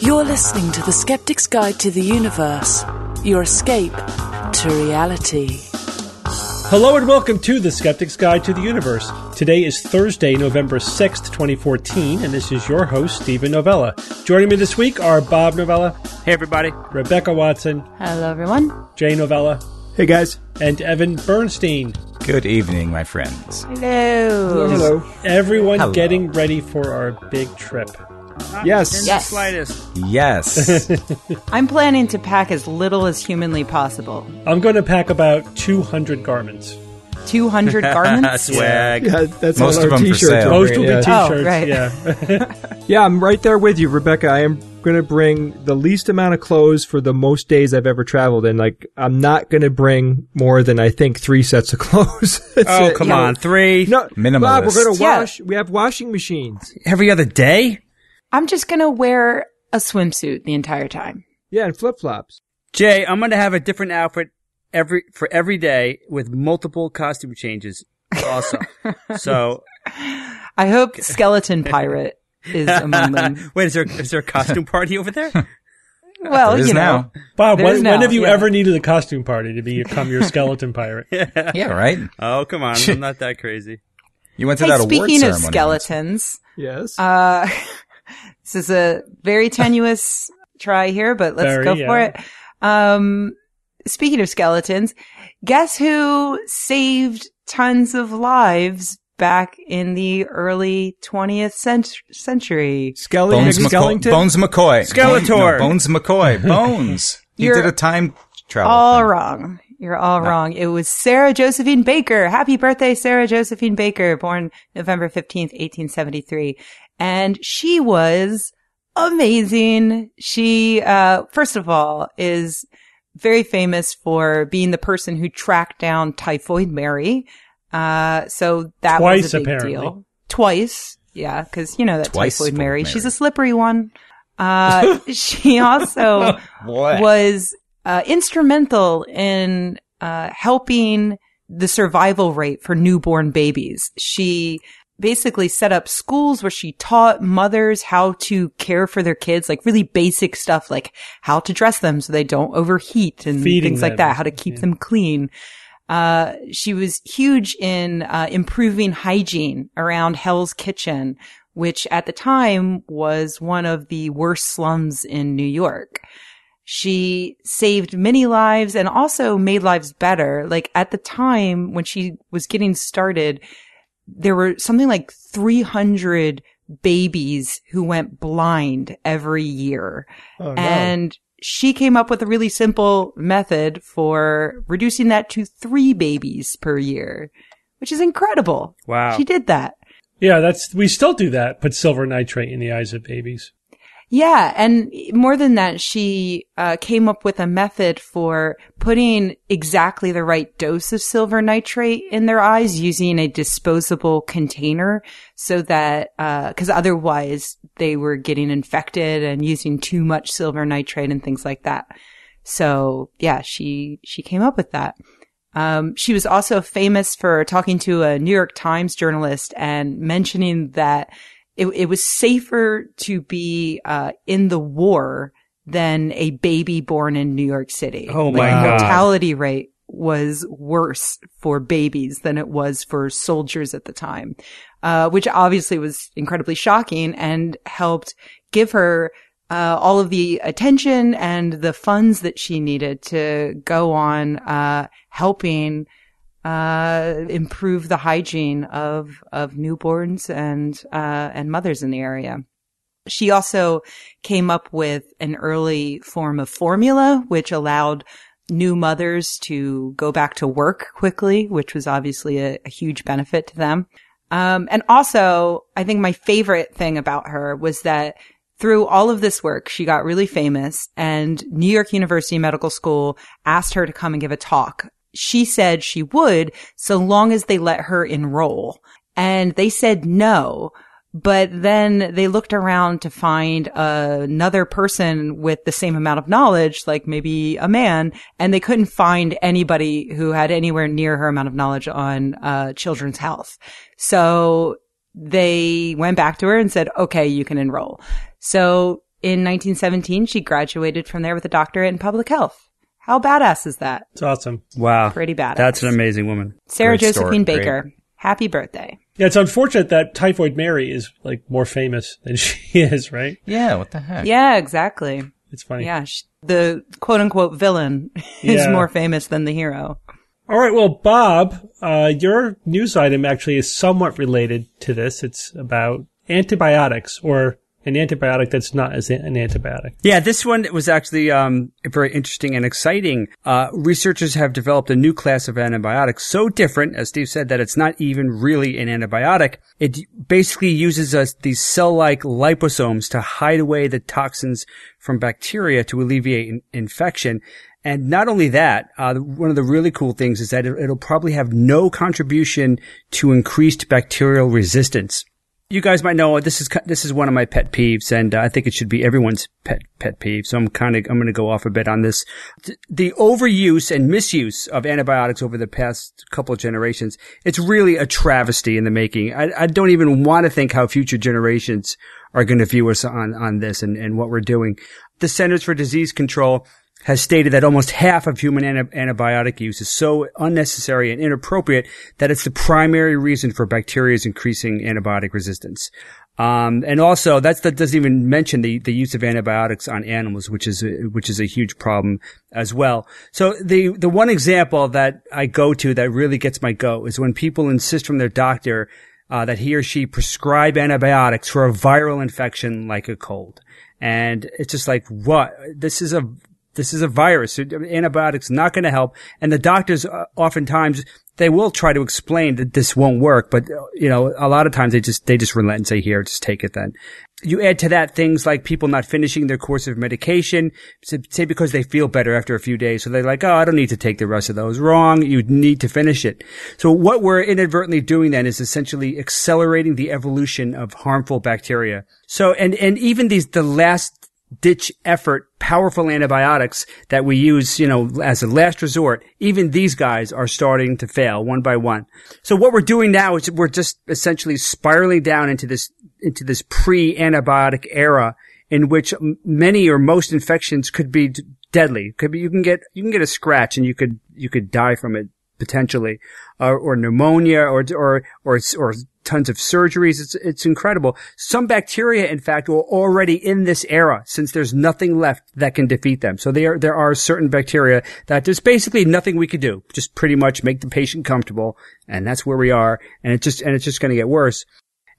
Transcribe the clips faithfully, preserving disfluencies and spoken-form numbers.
You're listening to The Skeptics Guide to the Universe, your escape to reality. Hello and welcome to The Skeptics Guide to the Universe. Today is Thursday, November sixth, twenty fourteen, and this is your host, Stephen Novella. Joining me this week are Bob Novella. Hey, everybody. Rebecca Watson. Hello, everyone. Jay Novella. Hey, guys. And Evan Bernstein. Good evening, my friends. Hello. Hello. Everyone Hello. Getting ready for our big trip. Not yes. In yes. the slightest. Yes. I'm planning to pack as little as humanly possible. I'm going to pack about two hundred garments. two hundred garments? Swag. Yeah, that's most of them t-shirts for sale. Most will be yeah. t-shirts, oh, right. yeah. Yeah, I'm right there with you, Rebecca. I am going to bring the least amount of clothes for the most days I've ever traveled in. Like, I'm not going to bring more than, I think, three sets of clothes. Oh, it. come yeah. on. Three. No, minimalist. Bob, we're going to wash. Yeah. We have washing machines. Every other day? I'm just going to wear a swimsuit the entire time. Yeah, and flip-flops. Jay, I'm going to have a different outfit every for every day with multiple costume changes also. So I hope Skeleton Pirate is among them. Wait, is there, is there a costume party over there? Well, you know. Now. Bob, when, now, when have you yeah. ever needed a costume party to become your Skeleton Pirate? yeah. yeah, right? Oh, come on. I'm not that crazy. You went to hey, that award ceremony. Speaking of skeletons. Yes. Uh... This is a very tenuous try here, but let's very, go for yeah. it. Um, speaking of skeletons, guess who saved tons of lives back in the early twentieth century? Skelly- Bones, McCoy- Bones McCoy. Skeletor. No, Bones McCoy. Bones. He did a time travel. All thing. wrong. You're all no. wrong. It was Sarah Josephine Baker. Happy birthday, Sarah Josephine Baker, born November fifteenth, eighteen seventy-three. And she was amazing. She, uh, first of all, is very famous for being the person who tracked down Typhoid Mary. Uh, so that Twice, was a big apparently. deal. Twice. Yeah. Cause you know that Twice Typhoid Mary, Mary, she's a slippery one. Uh, she also was, uh, instrumental in, uh, helping the survival rate for newborn babies. She, basically set up schools where she taught mothers how to care for their kids, like really basic stuff, like how to dress them so they don't overheat and Feeding things like that, how to keep yeah. them clean. Uh, she was huge in uh, improving hygiene around Hell's Kitchen, which at the time was one of the worst slums in New York. She saved many lives and also made lives better. Like at the time when she was getting started, there were something like three hundred babies who went blind every year. Oh, no. And she came up with a really simple method for reducing that to three babies per year, which is incredible. Wow. She did that. Yeah, that's, we still do that, put silver nitrate in the eyes of babies. Yeah, and more than that, she uh, came up with a method for putting exactly the right dose of silver nitrate in their eyes using a disposable container so that uh, – because otherwise they were getting infected and using too much silver nitrate and things like that. So, yeah, she, she came up with that. Um, she was also famous for talking to a New York Times journalist and mentioning that – It, it was safer to be uh, in the war than a baby born in New York City. Oh, my God. The mortality rate was worse for babies than it was for soldiers at the time, uh, which obviously was incredibly shocking and helped give her uh, all of the attention and the funds that she needed to go on uh, helping Uh, improve the hygiene of, of newborns and, uh, and mothers in the area. She also came up with an early form of formula, which allowed new mothers to go back to work quickly, which was obviously a, a huge benefit to them. Um, and also I think my favorite thing about her was that through all of this work, she got really famous, and New York University Medical School asked her to come and give a talk. She said she would, so long as they let her enroll. And they said no, but then they looked around to find uh, another person with the same amount of knowledge, like maybe a man, and they couldn't find anybody who had anywhere near her amount of knowledge on uh, children's health. So they went back to her and said, okay, you can enroll. So in nineteen seventeen, she graduated from there with a doctorate in public health. How badass is that? It's awesome. Wow. Pretty badass. That's an amazing woman. Sarah Great Josephine story. Baker. Great. Happy birthday. Yeah, it's unfortunate that Typhoid Mary is like more famous than she is, right? Yeah, what the heck? Yeah, exactly. It's funny. Yeah, she, the quote-unquote villain yeah. is more famous than the hero. All right, well, Bob, uh, your news item actually is somewhat related to this. It's about antibiotics or an antibiotic that's not as an antibiotic. Yeah, this one was actually um, very interesting and exciting. Uh, researchers have developed a new class of antibiotics so different, as Steve said, that it's not even really an antibiotic. It basically uses uh, these cell-like liposomes to hide away the toxins from bacteria to alleviate in- infection. And not only that, uh, one of the really cool things is that it, it'll probably have no contribution to increased bacterial resistance. You guys might know this is this is one of my pet peeves, and uh, I think it should be everyone's pet pet peeve. So I'm kind of I'm going to go off a bit on this. Th- the overuse and misuse of antibiotics over the past couple of generations, it's really a travesty in the making. I, I don't even want to think how future generations are going to view us on on this and and what we're doing. The Centers for Disease Control has stated that almost half of human anti- antibiotic use is so unnecessary and inappropriate that it's the primary reason for bacteria's increasing antibiotic resistance. Um, and also, that's, that doesn't even mention the, the use of antibiotics on animals, which is, a, which is a huge problem as well. So the, the one example that I go to that really gets my goat is when people insist from their doctor, uh, that he or she prescribe antibiotics for a viral infection like a cold. And it's just like, what? This is a, This is a virus. Antibiotics not going to help. And the doctors uh, oftentimes, they will try to explain that this won't work. But, you know, a lot of times they just, they just relent and say, here, just take it then. You add to that things like people not finishing their course of medication, say because they feel better after a few days. So they're like, oh, I don't need to take the rest of those. Wrong. You need to finish it. So what we're inadvertently doing then is essentially accelerating the evolution of harmful bacteria. So, and, and even these, the last ditch effort, powerful antibiotics that we use, you know, as a last resort, even these guys are starting to fail one by one. So what we're doing now is we're just essentially spiraling down into this, into this pre-antibiotic era in which many or most infections could be d- deadly. Could be, you can get, you can get a scratch and you could, you could die from it potentially, uh, or pneumonia or, or, or, or, tons of surgeries. It's, it's incredible. Some bacteria, in fact, were already in this era since there's nothing left that can defeat them. So there, there are certain bacteria that there's basically nothing we could do. Just pretty much make the patient comfortable. And that's where we are. And it just, and it's just going to get worse.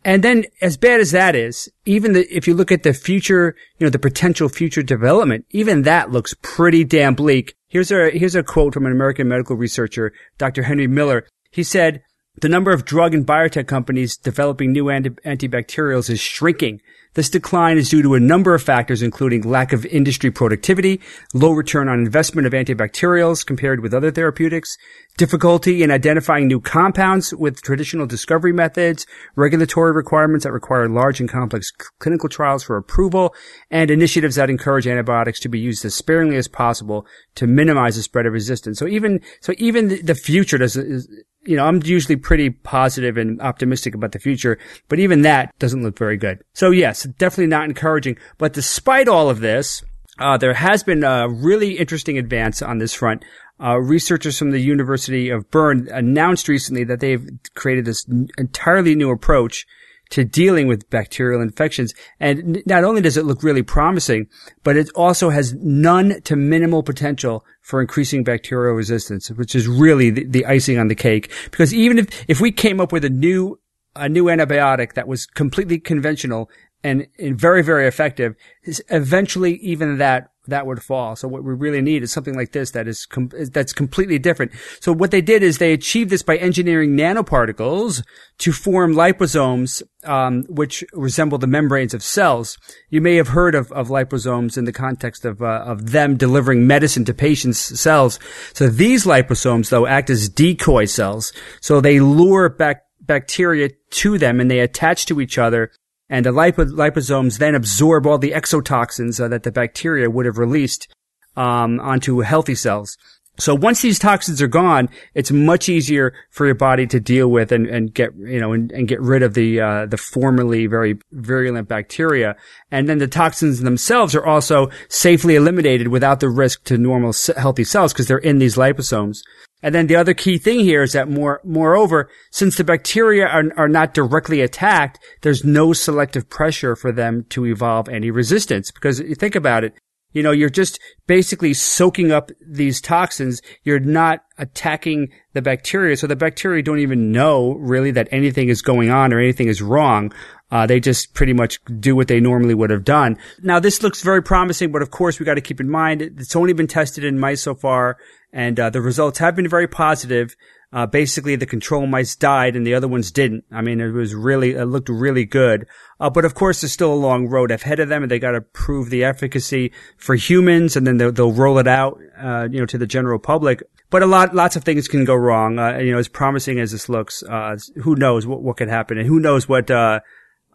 And then as bad as that is, even the, if you look at the future, you know, the potential future development, even that looks pretty damn bleak. Here's a, here's a quote from an American medical researcher, Doctor Henry Miller. He said, "The number of drug and biotech companies developing new anti- antibacterials is shrinking. This decline is due to a number of factors, including lack of industry productivity, low return on investment of antibacterials compared with other therapeutics, difficulty in identifying new compounds with traditional discovery methods, regulatory requirements that require large and complex c- clinical trials for approval, and initiatives that encourage antibiotics to be used as sparingly as possible to minimize the spread of resistance." So even, so even the future does, is, you know, I'm usually pretty positive and optimistic about the future, but even that doesn't look very good. So yes, definitely not encouraging. But despite all of this, uh, there has been a really interesting advance on this front. Uh, researchers from the University of Bern announced recently that they've created this n- entirely new approach to dealing with bacterial infections. And n- not only does it look really promising, but it also has none to minimal potential for increasing bacterial resistance, which is really the, the icing on the cake. Because even if, if we came up with a new, a new antibiotic that was completely conventional and, and very, very effective, is eventually even that that would fall. So what we really need is something like this that is com- that's completely different. So what they did is they achieved this by engineering nanoparticles to form liposomes, um, which resemble the membranes of cells. You may have heard of, of liposomes in the context of uh, of them delivering medicine to patients' cells. So these liposomes, though, act as decoy cells. So they lure bac- bacteria to them and they attach to each other. And the lipo- liposomes then absorb all the exotoxins uh, that the bacteria would have released um, onto healthy cells. So once these toxins are gone, it's much easier for your body to deal with and, and get, you know, and, and get rid of the, uh, the formerly very virulent bacteria. And then the toxins themselves are also safely eliminated without the risk to normal healthy cells because they're in these liposomes. And then the other key thing here is that more, moreover, since the bacteria are, are not directly attacked, there's no selective pressure for them to evolve any resistance. Because think about it. You know, you're just basically soaking up these toxins. You're not attacking the bacteria. So the bacteria don't even know really that anything is going on or anything is wrong. Uh, they just pretty much do what they normally would have done. Now, this looks very promising, but of course, we got to keep in mind it's only been tested in mice so far, and uh, the results have been very positive. Uh, basically, the control mice died and the other ones didn't. I mean, it was really, it looked really good. Uh, but of course, there's still a long road ahead of them, and they got to prove the efficacy for humans, and then they'll, they'll roll it out, uh, you know, to the general public. But a lot, lots of things can go wrong. Uh, you know, as promising as this looks, uh, who knows what, what could happen, and who knows what, uh,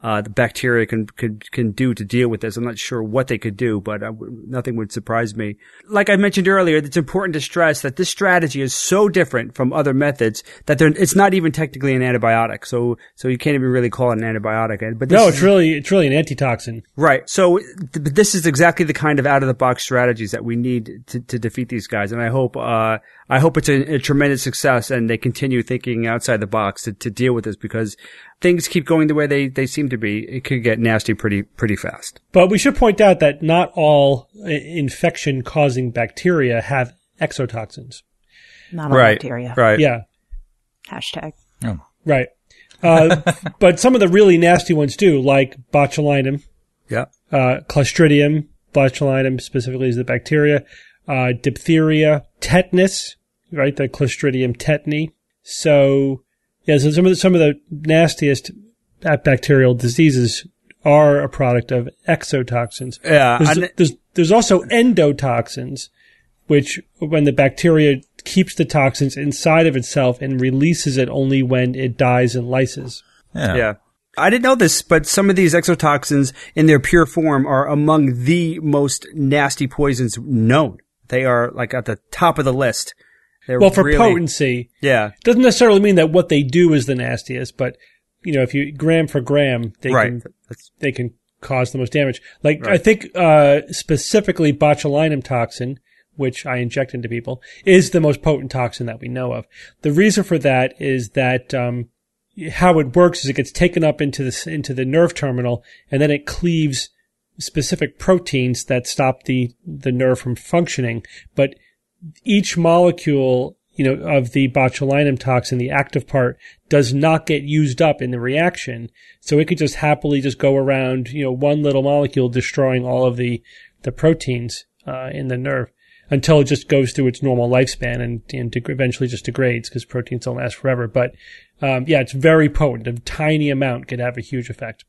uh, the bacteria can, can, can do to deal with this. I'm not sure what they could do, but uh, nothing would surprise me. Like I mentioned earlier, it's important to stress that this strategy is so different from other methods that it's not even technically an antibiotic. So, so you can't even really call it an antibiotic. But this no, it's is, really, it's really an antitoxin. Right. So th- this is exactly the kind of out of the box strategies that we need to, to defeat these guys. And I hope, uh, I hope it's a, a tremendous success and they continue thinking outside the box to, to deal with this, because things keep going the way they, they seem to be, it could get nasty pretty pretty fast. But we should point out that not all infection-causing bacteria have exotoxins. Not all right, bacteria. Right. Yeah. Hashtag. Oh. Right. Uh, but some of the really nasty ones do, like botulinum. Yeah. Uh, Clostridium botulinum specifically is the bacteria. Uh, diphtheria, tetanus, right? The Clostridium tetani. So, yeah, so some of the, some of the nastiest bacterial diseases are a product of exotoxins. Yeah. There's, there's, there's also endotoxins, which when the bacteria keeps the toxins inside of itself and releases it only when it dies and lyses. Yeah. Yeah. I didn't know this, but some of these exotoxins in their pure form are among the most nasty poisons known. They are like at the top of the list. They're well, for really, potency. Yeah. Doesn't necessarily mean that what they do is the nastiest, but you know, if you gram for gram, they right. can That's... they can cause the most damage. Like right. I think uh specifically botulinum toxin, which I inject into people, is the most potent toxin that we know of. The reason for that is that um how it works is it gets taken up into the into the nerve terminal, and then it cleaves specific proteins that stop the the nerve from functioning. But each molecule, you know, of the botulinum toxin, the active part, does not get used up in the reaction. So it could just happily just go around, you know, one little molecule destroying all of the, the proteins, uh, in the nerve until it just goes through its normal lifespan and, and de- eventually just degrades because proteins don't last forever. But, um, yeah, it's very potent. A tiny amount could have a huge effect.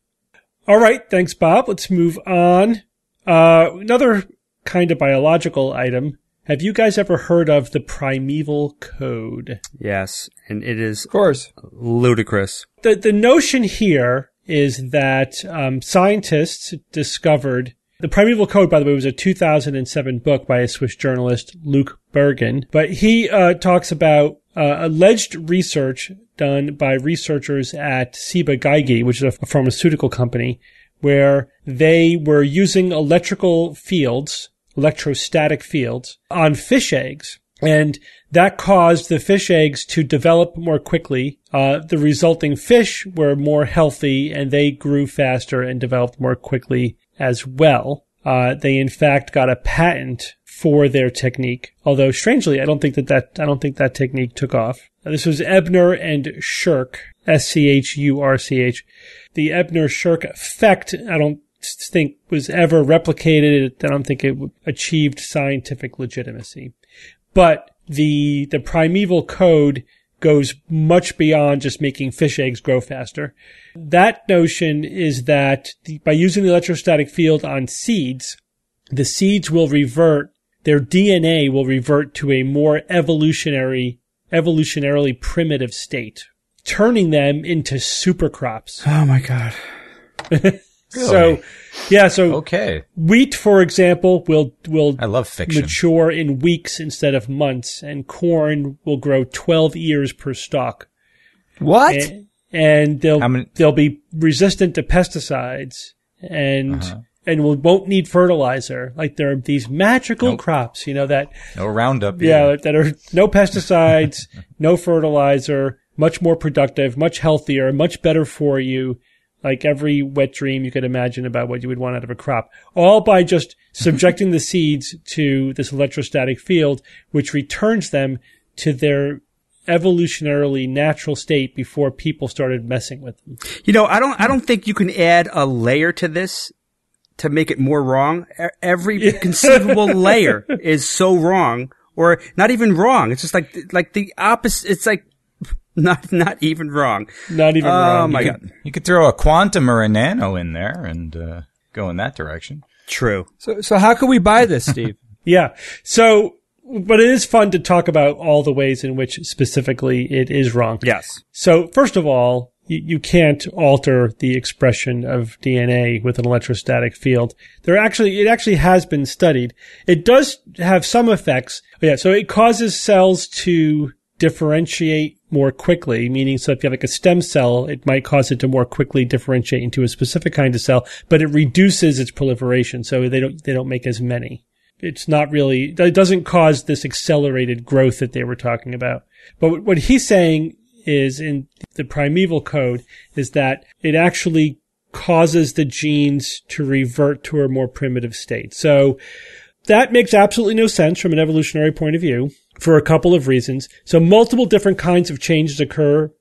All right. Thanks, Bob. Let's move on. Uh, another kind of biological item. Have you guys ever heard of the Primeval Code? Yes, and it is, of course, ludicrous. The the notion here is that um scientists discovered the Primeval Code, by the way, was a two thousand seven book by a Swiss journalist, Luc Bergen, but he uh talks about uh, alleged research done by researchers at Ciba Geigy, which is a pharmaceutical company, where they were using electrical fields electrostatic fields on fish eggs, and that caused the fish eggs to develop more quickly. Uh, the resulting fish were more healthy, and they grew faster and developed more quickly as well. Uh, they in fact got a patent for their technique, although strangely, I don't think that that I don't think that technique took off. Now, this was Ebner and Schurk, S C H U R C H. The Ebner-Schurk effect, I don't. think was ever replicated. I don't think it achieved scientific legitimacy. But the the Primeval Code goes much beyond just making fish eggs grow faster. That notion is that the, by using the electrostatic field on seeds, the seeds will revert, their D N A will revert to a more evolutionary, evolutionarily primitive state, turning them into super crops. Oh my God. Really? So, yeah. So, okay. Wheat, for example, will will I love fiction. mature in weeks instead of months, and corn will grow twelve ears per stalk. What? And, and they'll many- they'll be resistant to pesticides and uh-huh. and will won't need fertilizer. Like there are these magical nope. crops, you know that no Roundup. Yeah, either. that are no pesticides, no fertilizer, much more productive, much healthier, much better for you. Like every wet dream you could imagine about what you would want out of a crop, all by just subjecting the seeds to this electrostatic field, which returns them to their evolutionarily natural state before people started messing with them. You know, I don't, I don't think you can add a layer to this to make it more wrong. Every conceivable layer is so wrong, or not even wrong. It's just like, like the opposite. It's like, Not, not even wrong. Not even oh, wrong. Oh my you could, god! You could throw a quantum or a nano in there and uh, go in that direction. True. So, so how can we buy this, Steve? yeah. So, but it is fun to talk about all the ways in which specifically it is wrong. Yes. So, first of all, you, you can't alter the expression of D N A with an electrostatic field. There actually, it actually has been studied. It does have some effects. Yeah. So it causes cells to differentiate more quickly, meaning so if you have like a stem cell, it might cause it to more quickly differentiate into a specific kind of cell, but it reduces its proliferation, so they don't they don't make as many. It's not really, it doesn't cause this accelerated growth that they were talking about. But what he's saying is in the Primeval Code is that it actually causes the genes to revert to a more primitive state. So that makes absolutely no sense from an evolutionary point of view, for a couple of reasons. So multiple different kinds of changes occur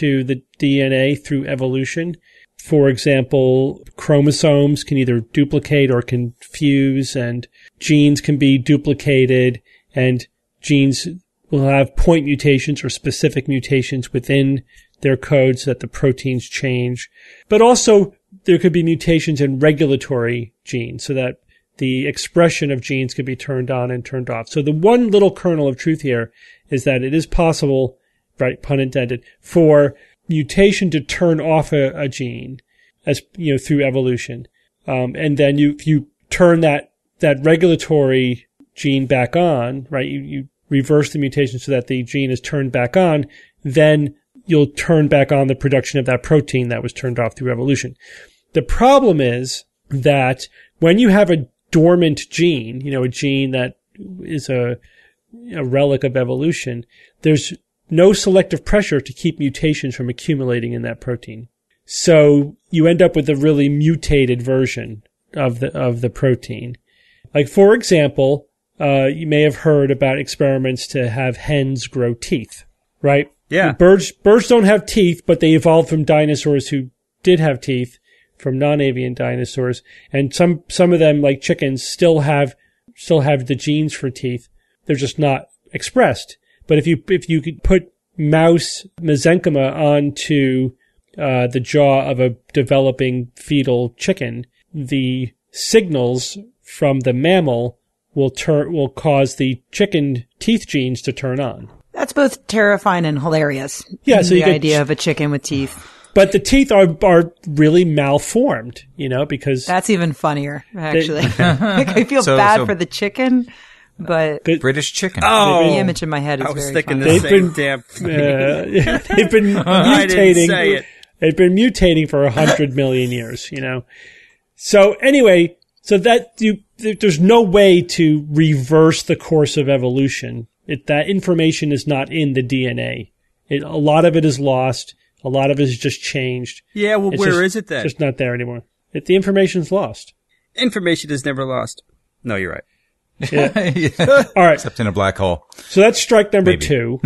to the D N A through evolution. For example, chromosomes can either duplicate or can fuse, and genes can be duplicated, and genes will have point mutations or specific mutations within their code so that the proteins change. But also there could be mutations in regulatory genes so that the expression of genes can be turned on and turned off. So the one little kernel of truth here is that it is possible, right, pun intended, for mutation to turn off a, a gene, as you know, through evolution. Um, and then you you turn that that regulatory gene back on, right? You, you reverse the mutation so that the gene is turned back on. Then you'll turn back on the production of that protein that was turned off through evolution. The problem is that when you have a dormant gene, you know, a gene that is a, a relic of evolution, there's no selective pressure to keep mutations from accumulating in that protein. So you end up with a really mutated version of the, of the protein. Like, for example, uh, you may have heard about experiments to have hens grow teeth, right? Yeah. Birds, birds don't have teeth, but they evolved from dinosaurs who did have teeth, from non-avian dinosaurs, and some some of them, like chickens, still have still have the genes for teeth. They're just not expressed. But if you if you could put mouse mesenchyma onto uh, the jaw of a developing fetal chicken, the signals from the mammal will turn will cause the chicken teeth genes to turn on. That's both terrifying and hilarious. Yeah, so the you idea get, of a chicken with teeth. But the teeth are are really malformed, you know, because that's even funnier. Actually, they, like, I feel so, bad so for the chicken, but British chicken. Oh, the image in my head is I was very thinking funny. The same damn thing. Uh, they've been mutating. I didn't say it. They've been mutating for a hundred million years, you know. So anyway, so that you there's no way to reverse the course of evolution. It, that information is not in the D N A. It, a lot of it is lost. A lot of it is just changed. Yeah, well, it's where just, is it then? It's just not there anymore. It, the information's lost. Information is never lost. No, you're right. Yeah. yeah. All right. Except in a black hole. So that's strike number Maybe. two.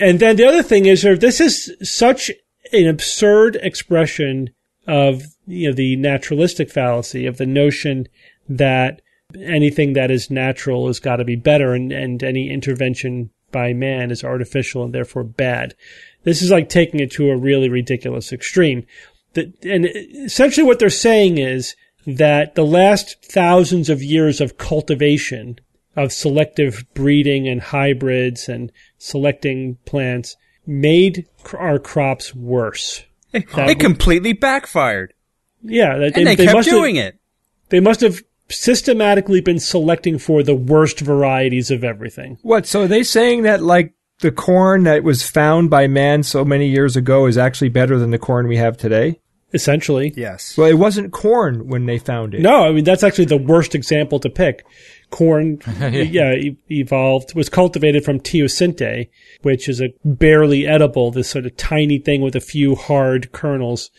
And then the other thing is, this is such an absurd expression of, you know, the naturalistic fallacy of the notion that anything that is natural has got to be better, and, and any intervention by man is artificial and therefore bad. This is like taking it to a really ridiculous extreme. The, and essentially what they're saying is that the last thousands of years of cultivation, of selective breeding and hybrids and selecting plants, made cr- our crops worse. It, it completely backfired. Yeah. They, and they, they kept must doing have, it. They must have systematically been selecting for the worst varieties of everything. What? So are they saying that, like, the corn that was found by man so many years ago is actually better than the corn we have today? Essentially. Yes. Well, it wasn't corn when they found it. No, I mean, that's actually the worst example to pick. Corn yeah, evolved, was cultivated from teosinte, which is a barely edible, this sort of tiny thing with a few hard kernels.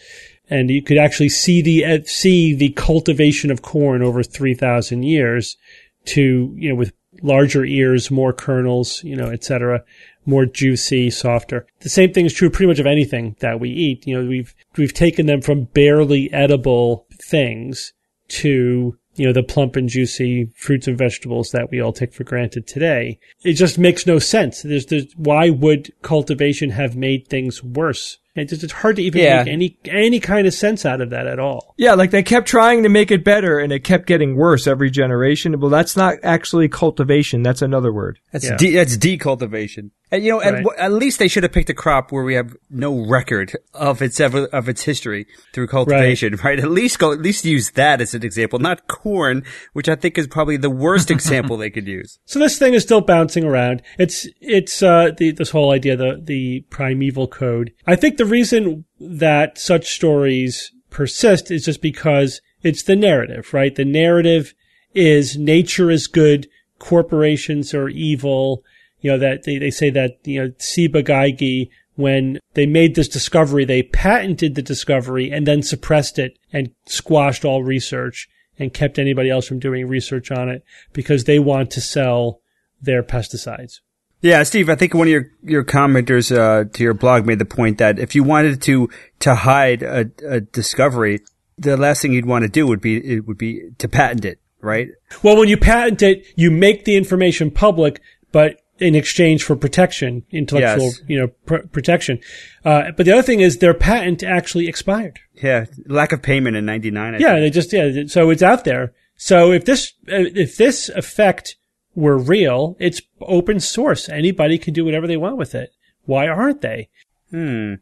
And you could actually see the see the cultivation of corn over three thousand years to, you know, with larger ears, more kernels, you know, et cetera, more juicy, softer. The same thing is true pretty much of anything that we eat. You know, we've we've taken them from barely edible things to, you know, the plump and juicy fruits and vegetables that we all take for granted today. It just makes no sense. There's, there's, why would cultivation have made things worse? It just, it's hard to even yeah. make any any kind of sense out of that at all. Yeah, like they kept trying to make it better, and it kept getting worse every generation. Well, that's not actually cultivation. That's another word. That's yeah. de- that's decultivation. And you know, right. at, w- at least they should have picked a crop where we have no record of its ever of its history through cultivation, right? right? At least go, at least use that as an example, not corn, which I think is probably the worst example they could use. So this thing is still bouncing around. It's it's uh the, this whole idea the the primeval code. I think. The reason that such stories persist is just because it's the narrative, right? The narrative is nature is good, corporations are evil. You know, that they, they say that, you know, Ciba Geigy, when they made this discovery, they patented the discovery and then suppressed it and squashed all research and kept anybody else from doing research on it because they want to sell their pesticides. Yeah, Steve, I think one of your, your commenters, uh, to your blog made the point that if you wanted to, to hide a, a discovery, the last thing you'd want to do would be, it would be to patent it, right? Well, when you patent it, you make the information public, but in exchange for protection, intellectual, yes. you know, pr- protection. Uh, but the other thing is their patent actually expired. Yeah. Lack of payment in ninety-nine. I yeah. Think. They just, yeah. So it's out there. So if this, if this effect were real, it's open source. Anybody can do whatever they want with it. Why aren't they? Hmm.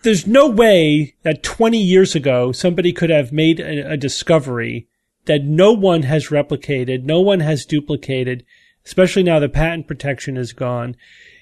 There's no way that twenty years ago somebody could have made a, a discovery that no one has replicated, no one has duplicated, especially now the patent protection is gone.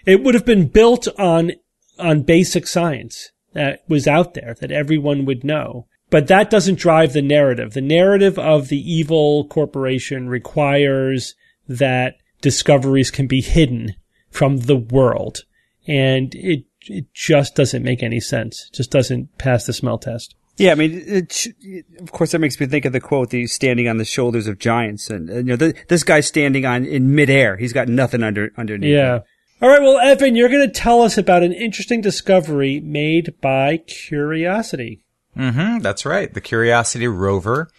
It would have been built on on basic science that was out there, that everyone would know. But that doesn't drive the narrative. The narrative of the evil corporation requires that discoveries can be hidden from the world. And it it just doesn't make any sense. It just doesn't pass the smell test. Yeah, I mean, it, it, of course, that makes me think of the quote, the standing on the shoulders of giants. And, and you know, th- this guy's standing on in midair. He's got nothing under underneath. Yeah. Him. All right. Well, Evan, you're going to tell us about an interesting discovery made by Curiosity. Mm-hmm. That's right. The Curiosity rover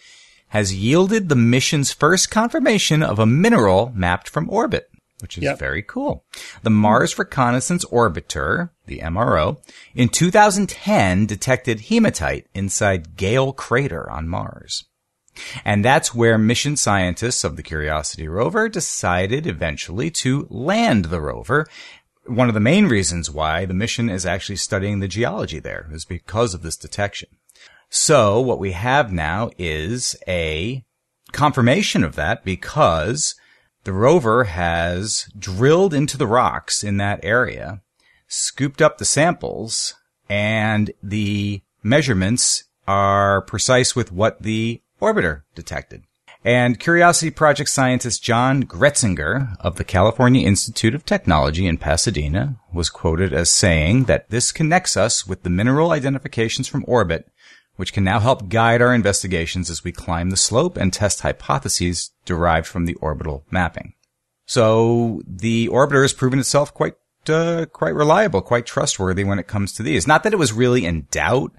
has yielded the mission's first confirmation of a mineral mapped from orbit, which is yep. very cool. The Mars Reconnaissance Orbiter, the M R O, in two thousand ten detected hematite inside Gale Crater on Mars. And that's where mission scientists of the Curiosity rover decided eventually to land the rover. One of the main reasons why the mission is actually studying the geology there is because of this detection. So what we have now is a confirmation of that because the rover has drilled into the rocks in that area, scooped up the samples, and the measurements are precise with what the orbiter detected. And Curiosity Project scientist John Gretzinger of the California Institute of Technology in Pasadena was quoted as saying that this connects us with the mineral identifications from orbit, which can now help guide our investigations as we climb the slope and test hypotheses derived from the orbital mapping. So the orbiter has proven itself quite uh, quite reliable, quite trustworthy when it comes to these. Not that it was really in doubt,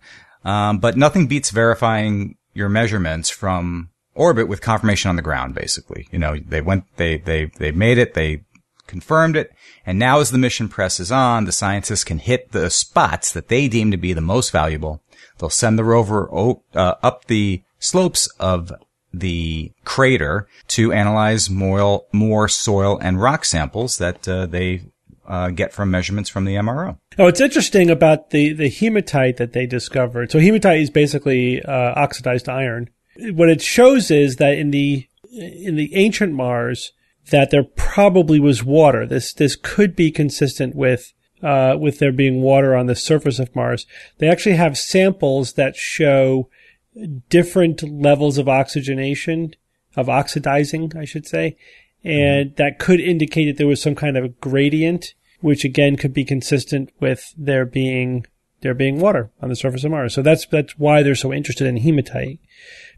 um, but nothing beats verifying your measurements from orbit with confirmation on the ground, basically. You know, they went, they they they made it, they confirmed it, and now as the mission presses on, the scientists can hit the spots that they deem to be the most valuable. They'll send the rover o- uh, up the slopes of the crater to analyze more, more soil and rock samples that uh, they uh, get from measurements from the M R O. Oh, it's interesting about the, the hematite that they discovered. So hematite is basically uh, oxidized iron. What it shows is that in the in the ancient Mars, that there probably was water. This this could be consistent with uh with there being water on the surface of Mars. They actually have samples that show different levels of oxygenation, of oxidizing, I should say, and that could indicate that there was some kind of a gradient, which again could be consistent with there being there being water on the surface of Mars. So that's that's why they're so interested in hematite,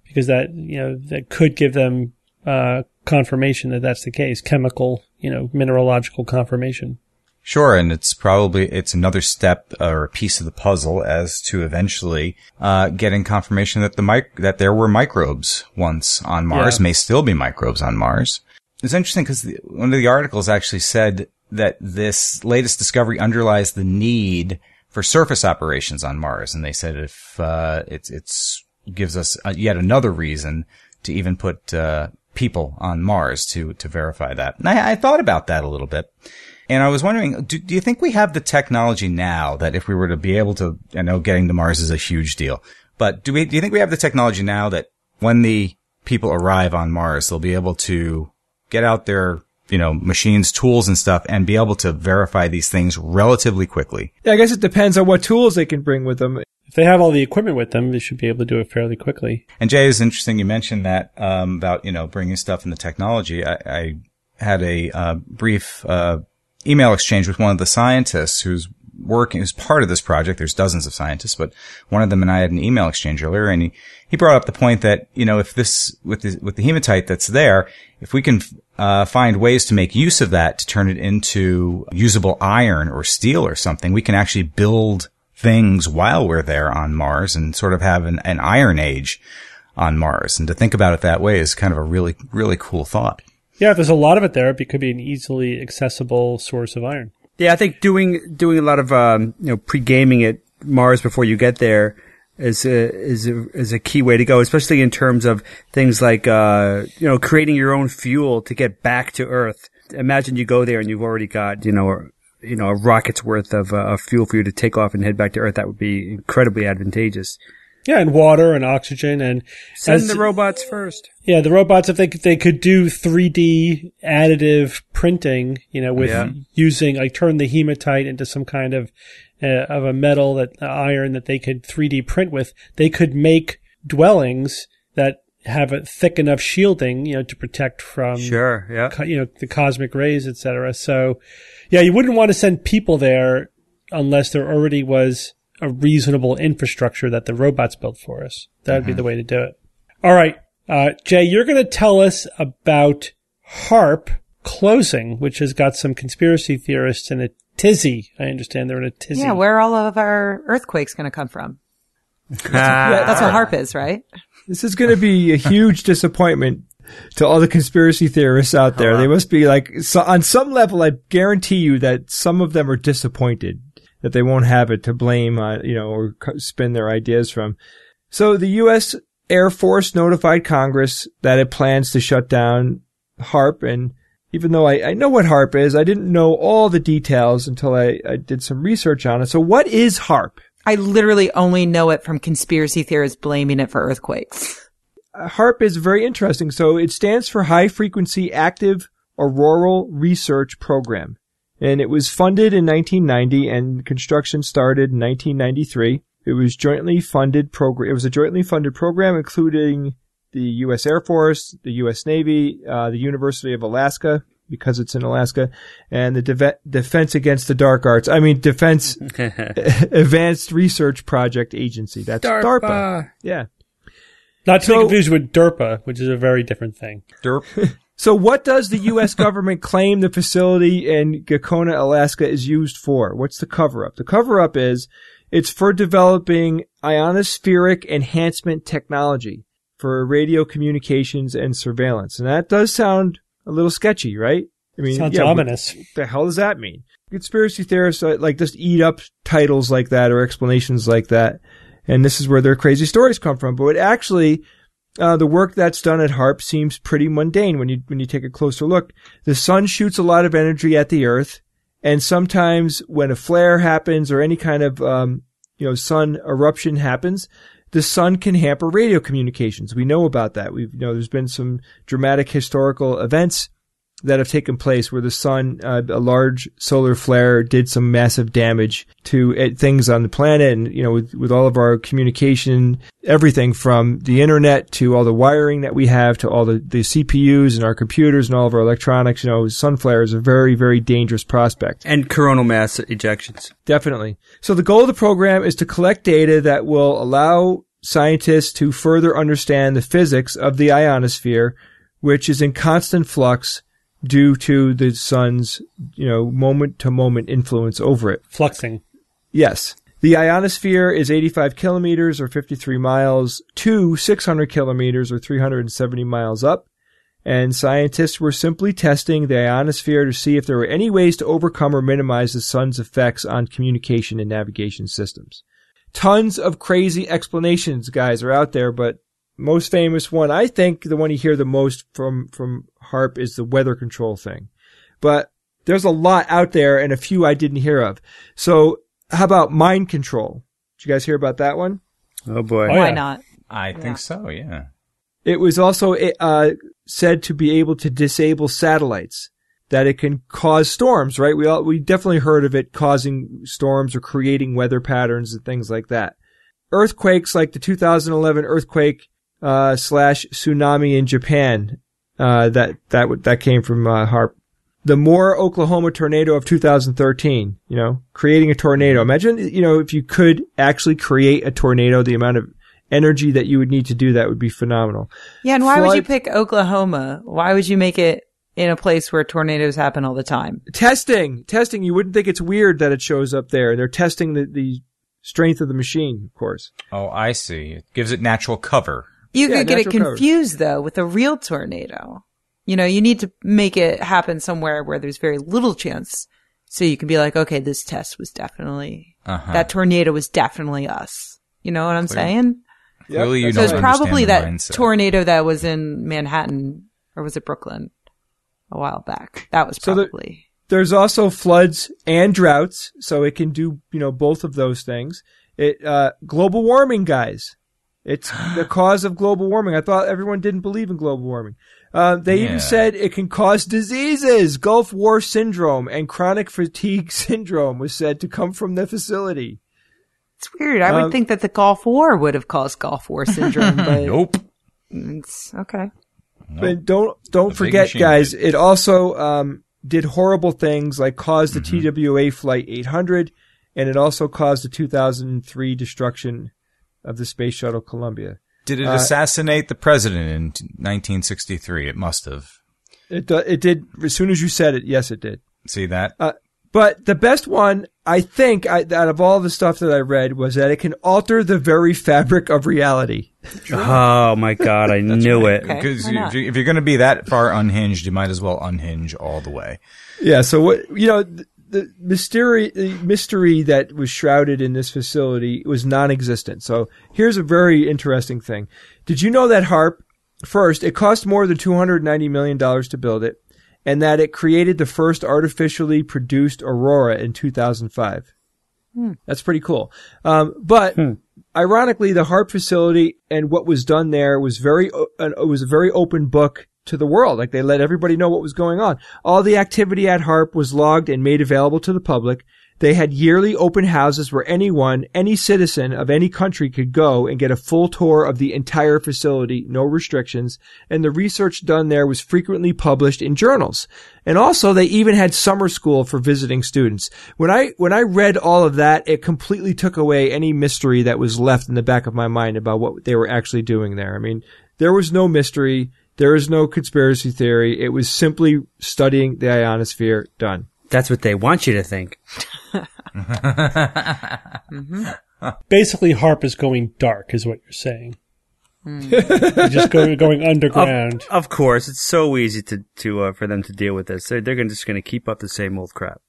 because that, you know, that could give them uh confirmation that that's the case, chemical, you know, mineralogical confirmation. Sure, and it's probably, it's another step uh, or a piece of the puzzle as to eventually uh getting confirmation that the mic- that there were microbes once on Mars, yeah. May still be microbes on Mars. It's interesting because one of the articles actually said that this latest discovery underlies the need for surface operations on Mars, and they said if uh it's it's gives us yet another reason to even put uh people on Mars to to verify that. And I, I thought about that a little bit. And I was wondering, do, do you think we have the technology now that if we were to be able to, I know getting to Mars is a huge deal, but do we, do you think we have the technology now that when the people arrive on Mars, they'll be able to get out their, you know, machines, tools and stuff and be able to verify these things relatively quickly? Yeah, I guess it depends on what tools they can bring with them. If they have all the equipment with them, they should be able to do it fairly quickly. And Jay, it's interesting you mentioned that um, about, you know, bringing stuff in the technology. I, I had a uh, brief uh, email exchange with one of the scientists who's working, who's part of this project. There's dozens of scientists, but one of them and I had an email exchange earlier, and he, he brought up the point that, you know, if this, with the, with the hematite that's there, if we can uh, find ways to make use of that to turn it into usable iron or steel or something, we can actually build things while we're there on Mars and sort of have an, an iron age on Mars. And to think about it that way is kind of a really, really cool thought. Yeah, if there's a lot of it there, it could be an easily accessible source of iron. Yeah, I think doing doing a lot of um, you know, pre-gaming at Mars before you get there is a, is a, is a key way to go, especially in terms of things like uh, you know, creating your own fuel to get back to Earth. Imagine you go there and you've already got, you know, or, you know, a rocket's worth of, uh, of fuel for you to take off and head back to Earth. That would be incredibly advantageous. Yeah, and water and oxygen and... Send as, the robots first. Yeah, the robots, if they could, they could do three D additive printing, you know, with yeah. using, like, turn the hematite into some kind of, uh, of a metal, that uh, iron that they could three D print with, they could make dwellings that have a thick enough shielding, you know, to protect from, sure, yeah, co- you know, the cosmic rays, et cetera. So, yeah, you wouldn't want to send people there unless there already was a reasonable infrastructure that the robots built for us. That would mm-hmm. be the way to do it. All right. Uh, Jay, you're going to tell us about HAARP closing, which has got some conspiracy theorists in a tizzy. I understand they're in a tizzy. Yeah, where are all of our earthquakes going to come from? That's what HAARP is, right? This is going to be a huge disappointment to all the conspiracy theorists out there. They must be like, so on some level, I guarantee you that some of them are disappointed that they won't have it to blame, uh, you know, or spin their ideas from. So the U S Air Force notified Congress that it plans to shut down HAARP. And even though I, I know what HAARP is, I didn't know all the details until I, I did some research on it. So what is HAARP? I literally only know it from conspiracy theorists blaming it for earthquakes. Uh, HAARP is very interesting. So it stands for High Frequency Active Auroral Research Program. And it was funded in nineteen ninety and construction started in nineteen ninety-three. It was jointly funded program. It was a jointly funded program including the U S Air Force, the U S Navy, uh, the University of Alaska, because it's in Alaska, and the De- Defense Against the Dark Arts. I mean, Defense Advanced Research Project Agency. That's DARPA. DARPA. Yeah. Not to so, be confused with DERPA, which is a very different thing. DERPA. So what does the U S government claim the facility in Gakona, Alaska is used for? What's the cover-up? The cover-up is it's for developing ionospheric enhancement technology for radio communications and surveillance. And that does sound a little sketchy, right? I mean, sounds yeah, ominous. What the hell does that mean? Conspiracy theorists like just eat up titles like that or explanations like that, and this is where their crazy stories come from. But actually, uh, the work that's done at HAARP seems pretty mundane when you when you take a closer look. The sun shoots a lot of energy at the Earth, And sometimes when a flare happens or any kind of, um, you know, sun eruption happens, the sun can hamper radio communications. We know about that. We've, you know, there's been some dramatic historical events that have taken place where the sun, uh, a large solar flare did some massive damage to uh, things on the planet. And, you know, with, with all of our communication, everything from the internet to all the wiring that we have to all the, the C P Us and our computers and all of our electronics, you know, sun flare is a very, very dangerous prospect. And coronal mass ejections. Definitely. So the goal of the program is to collect data that will allow scientists to further understand the physics of the ionosphere, which is in constant flux due to the sun's, you know, moment-to-moment influence over it. Fluxing. Yes. The ionosphere is eighty-five kilometers or fifty-three miles to six hundred kilometers or three hundred seventy miles up. And scientists were simply testing the ionosphere to see if there were any ways to overcome or minimize the sun's effects on communication and navigation systems. Tons of crazy explanations, guys, are out there, but most famous one, I think the one you hear the most from, from HAARP is the weather control thing. But there's a lot out there and a few I didn't hear of. So how about mind control? Did you guys hear about that one? Oh, boy. Oh, yeah. Why not? I think yeah. so, yeah. It was also uh, said to be able to disable satellites, that it can cause storms, right? We all, we definitely heard of it causing storms or creating weather patterns and things like that. Earthquakes, like the two thousand eleven earthquake, Uh, slash tsunami in Japan. Uh, that, that, w- that came from, uh, HAARP. The Moore, Oklahoma tornado of two thousand thirteen, you know, creating a tornado. Imagine, you know, if you could actually create a tornado, the amount of energy that you would need to do that would be phenomenal. Yeah. And why Flood- would you pick Oklahoma? Why would you make it in a place where tornadoes happen all the time? Testing, testing. You wouldn't think it's weird that it shows up there. They're testing the, the strength of the machine, of course. Oh, I see. It gives it natural cover. You yeah, could get it confused, cover. though, with a real tornado. You know, you need to make it happen somewhere where there's very little chance. So you can be like, okay, this test was definitely, uh-huh. that tornado was definitely us. You know what I'm Clearly. saying? Yep. So you it's probably that mindset. tornado that was in Manhattan, or was it Brooklyn, a while back. That was probably. So there, there's also floods and droughts. So it can do, you know, both of those things. It uh, global warming, guys. It's the cause of global warming. I thought everyone didn't believe in global warming. Uh, they yeah. even said it can cause diseases. Gulf War syndrome and chronic fatigue syndrome was said to come from the facility. It's weird. I um, would think that the Gulf War would have caused Gulf War syndrome. But nope. It's okay. Nope. But don't don't the forget, guys. Did. It also um, did horrible things like caused the mm-hmm. T W A Flight eight hundred, and it also caused the two thousand three destruction of the Space Shuttle Columbia. Did it uh, assassinate the president in nineteen sixty-three? It must have. It uh, it did. As soon as you said it, yes, it did. See that? Uh, but the best one, I think, I, out of all the stuff that I read, was that it can alter the very fabric of reality. Oh, my God. I knew right. it. Because okay, if you're going to be that far unhinged, you might as well unhinge all the way. Yeah. So, what you know... Th- The mystery, the mystery that was shrouded in this facility was non-existent. So here's a very interesting thing. Did you know that HAARP, first, it cost more than two hundred ninety million dollars to build it, and that it created the first artificially produced aurora in two thousand five? Hmm. That's pretty cool. Um, but hmm. ironically, the HAARP facility and what was done there was very, uh, it was a very open book to the world. Like, they let everybody know what was going on. All the activity at HAARP was logged and made available to the public. They had yearly open houses where anyone, any citizen of any country could go and get a full tour of the entire facility, no restrictions. And the research done there was frequently published in journals. And also, they even had summer school for visiting students. When I, when I read all of that, it completely took away any mystery that was left in the back of my mind about what they were actually doing there. I mean, there was no mystery. There is no conspiracy theory. It was simply studying the ionosphere. Done. That's what they want you to think. mm-hmm. Basically, HAARP is going dark, is what you're saying. Mm. You're just going, going underground. Of, of course, it's so easy to to uh, for them to deal with this. They're, they're just going to keep up the same old crap.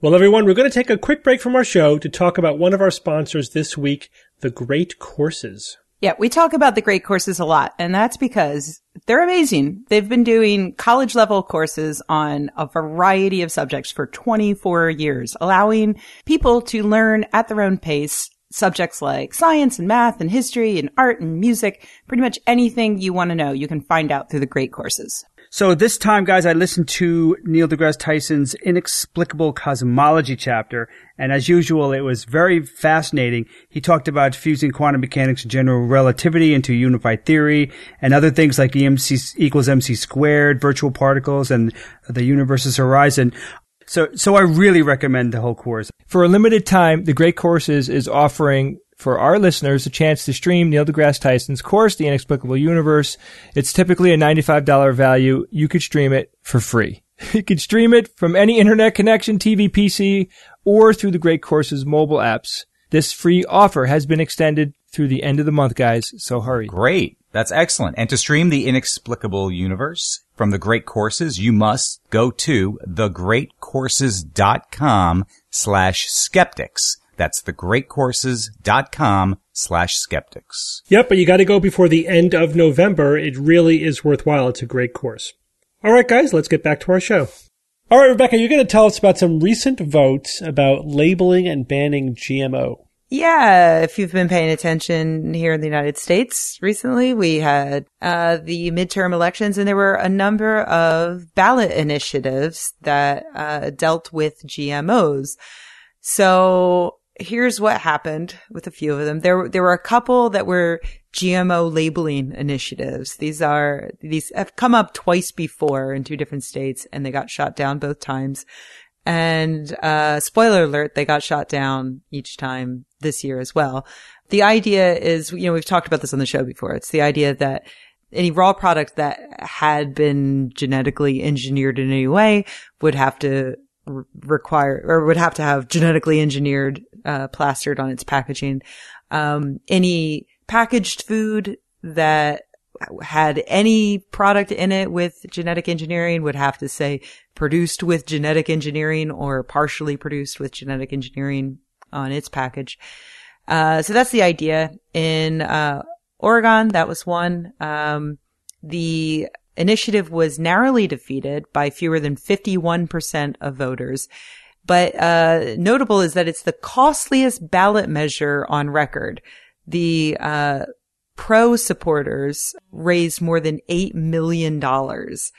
Well, everyone, we're going to take a quick break from our show to talk about one of our sponsors this week, The Great Courses. Yeah, we talk about The Great Courses a lot, and that's because they're amazing. They've been doing college-level courses on a variety of subjects for twenty-four years, allowing people to learn at their own pace subjects like science and math and history and art and music, pretty much anything you want to know, you can find out through the Great Courses. So this time, guys, I listened to Neil deGrasse Tyson's Inexplicable Cosmology chapter, and as usual, it was very fascinating. He talked about fusing quantum mechanics and general relativity into unified theory and other things like E M C equals M C squared, virtual particles, and the universe's horizon. So, so I really recommend the whole course. For a limited time, The Great Courses is offering for our listeners a chance to stream Neil deGrasse Tyson's course, The Inexplicable Universe. It's typically a ninety-five dollars value. You could stream it for free. You could stream it from any internet connection, T V, P C, or through The Great Courses mobile apps. This free offer has been extended through the end of the month, guys, so hurry. Great. That's excellent. And to stream The Inexplicable Universe from The Great Courses, you must go to thegreatcourses.com slash skeptics. That's thegreatcourses.com slash skeptics. Yep, but you got to go before the end of November. It really is worthwhile. It's a great course. All right, guys, let's get back to our show. All right, Rebecca, you're going to tell us about some recent votes about labeling and banning G M O. Yeah, if you've been paying attention here in the United States recently, we had uh the midterm elections, and there were a number of ballot initiatives that uh dealt with G M Os. So here's what happened with a few of them. There there were a couple that were G M O labeling initiatives. These are these have come up twice before in two different states, and they got shot down both times. And, uh, spoiler alert, they got shot down each time this year as well. The idea is, you know, we've talked about this on the show before. It's the idea that any raw product that had been genetically engineered in any way would have to re- require or would have to have genetically engineered, uh, plastered on its packaging. Um, any packaged food that had any product in it with genetic engineering would have to say produced with genetic engineering or partially produced with genetic engineering on its package. Uh, so that's the idea. In uh, Oregon, that was one. Um, the initiative was narrowly defeated by fewer than fifty-one percent of voters. But uh, notable is that it's the costliest ballot measure on record. The uh pro supporters raised more than eight million dollars.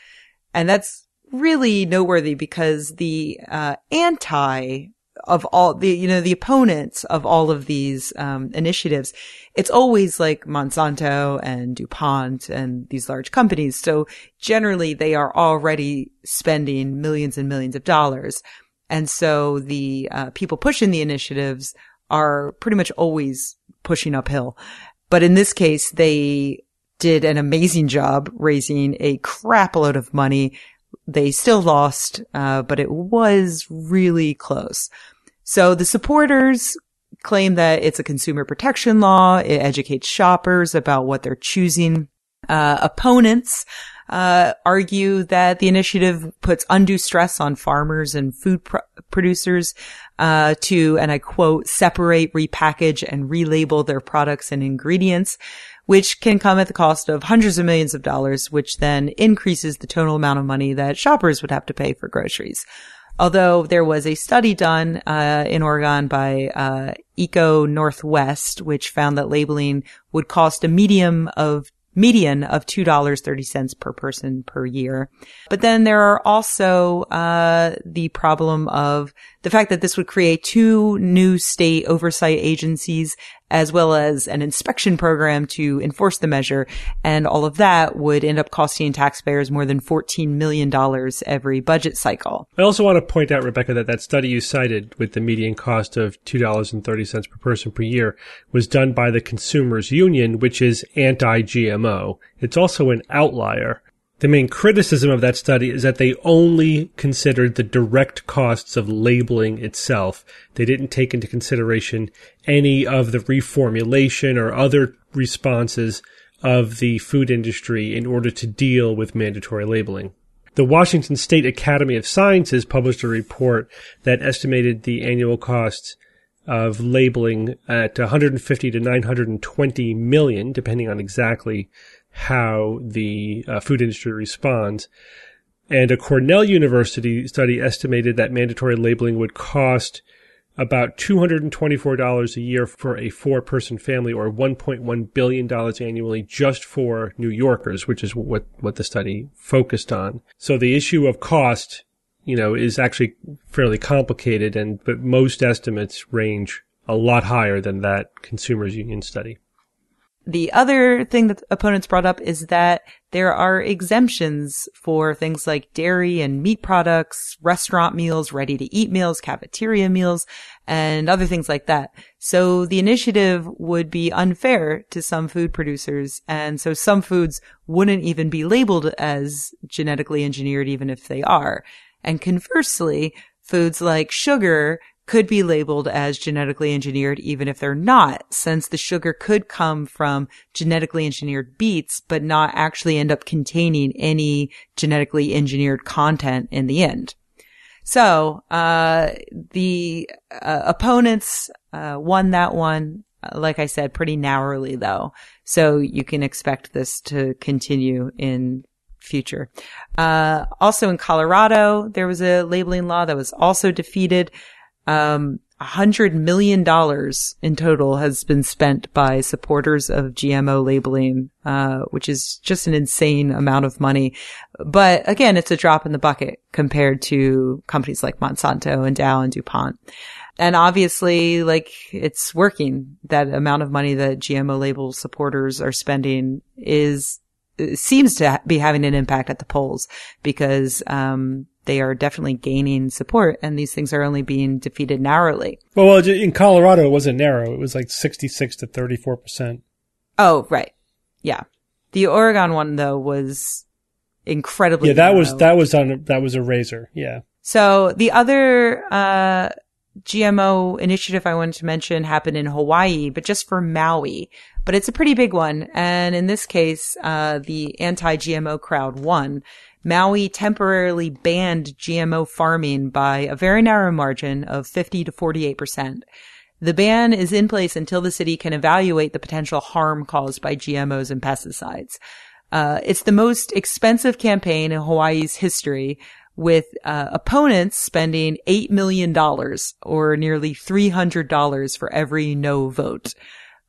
And that's really noteworthy because the, uh, anti of all the, you know, the opponents of all of these, um, initiatives, it's always like Monsanto and DuPont and these large companies. So generally they are already spending millions and millions of dollars. And so the, uh, people pushing the initiatives are pretty much always pushing uphill. But in this case, they did an amazing job raising a crap load of money. They still lost, uh, but it was really close. So the supporters claim that it's a consumer protection law. It educates shoppers about what they're choosing. Uh, opponents, uh, argue that the initiative puts undue stress on farmers and food pro- producers, uh, to, and I quote, separate, repackage, and relabel their products and ingredients, which can come at the cost of hundreds of millions of dollars, which then increases the total amount of money that shoppers would have to pay for groceries. Although there was a study done, uh, in Oregon by, uh, Eco Northwest, which found that labeling would cost a medium of median of two dollars and thirty cents per person per year. But then there are also uh the problem of the fact that this would create two new state oversight agencies as well as an inspection program to enforce the measure. And all of that would end up costing taxpayers more than fourteen million dollars every budget cycle. I also want to point out, Rebecca, that that study you cited with the median cost of two dollars and thirty cents per person per year was done by the Consumers Union, which is anti-G M O. It's also an outlier. The main criticism of that study is that they only considered the direct costs of labeling itself. They didn't take into consideration any of the reformulation or other responses of the food industry in order to deal with mandatory labeling. The Washington State Academy of Sciences published a report that estimated the annual costs of labeling at one hundred fifty to nine hundred twenty million, depending on exactly how the uh, food industry responds. And a Cornell University study estimated that mandatory labeling would cost about two hundred twenty-four dollars a year for a four-person family, or one point one billion dollars annually just for New Yorkers, which is what, what the study focused on. So the issue of cost, you know, is actually fairly complicated, and but most estimates range a lot higher than that Consumers Union study. The other thing that opponents brought up is that there are exemptions for things like dairy and meat products, restaurant meals, ready-to-eat meals, cafeteria meals, and other things like that. So the initiative would be unfair to some food producers, and so some foods wouldn't even be labeled as genetically engineered, even if they are. And conversely, foods like sugar could be labeled as genetically engineered even if they're not, since the sugar could come from genetically engineered beets but not actually end up containing any genetically engineered content in the end. So uh the uh, opponents uh won that one, like I said, pretty narrowly though. So you can expect this to continue in future. Uh also in Colorado, there was a labeling law that was also defeated. Um, a hundred million dollars in total has been spent by supporters of G M O labeling, uh, which is just an insane amount of money. But again, it's a drop in the bucket compared to companies like Monsanto and Dow and DuPont. And obviously, like, it's working. That amount of money that G M O label supporters are spending is, it seems to ha- be having an impact at the polls, because, um, they are definitely gaining support, and these things are only being defeated narrowly. Well, well, in Colorado, it wasn't narrow. It was like sixty-six to thirty-four percent. Oh, right. Yeah. The Oregon one, though, was incredibly. Yeah, that narrow. was, that was on, that was a razor. Yeah. So the other, uh, G M O initiative I wanted to mention happened in Hawaii, but just for Maui. But it's a pretty big one. And in this case, uh, the anti-G M O crowd won. Maui temporarily banned G M O farming by a very narrow margin of fifty to forty-eight percent. The ban is in place until the city can evaluate the potential harm caused by G M Os and pesticides. Uh, it's the most expensive campaign in Hawaii's history, with uh, opponents spending eight million dollars, or nearly three hundred dollars for every no vote.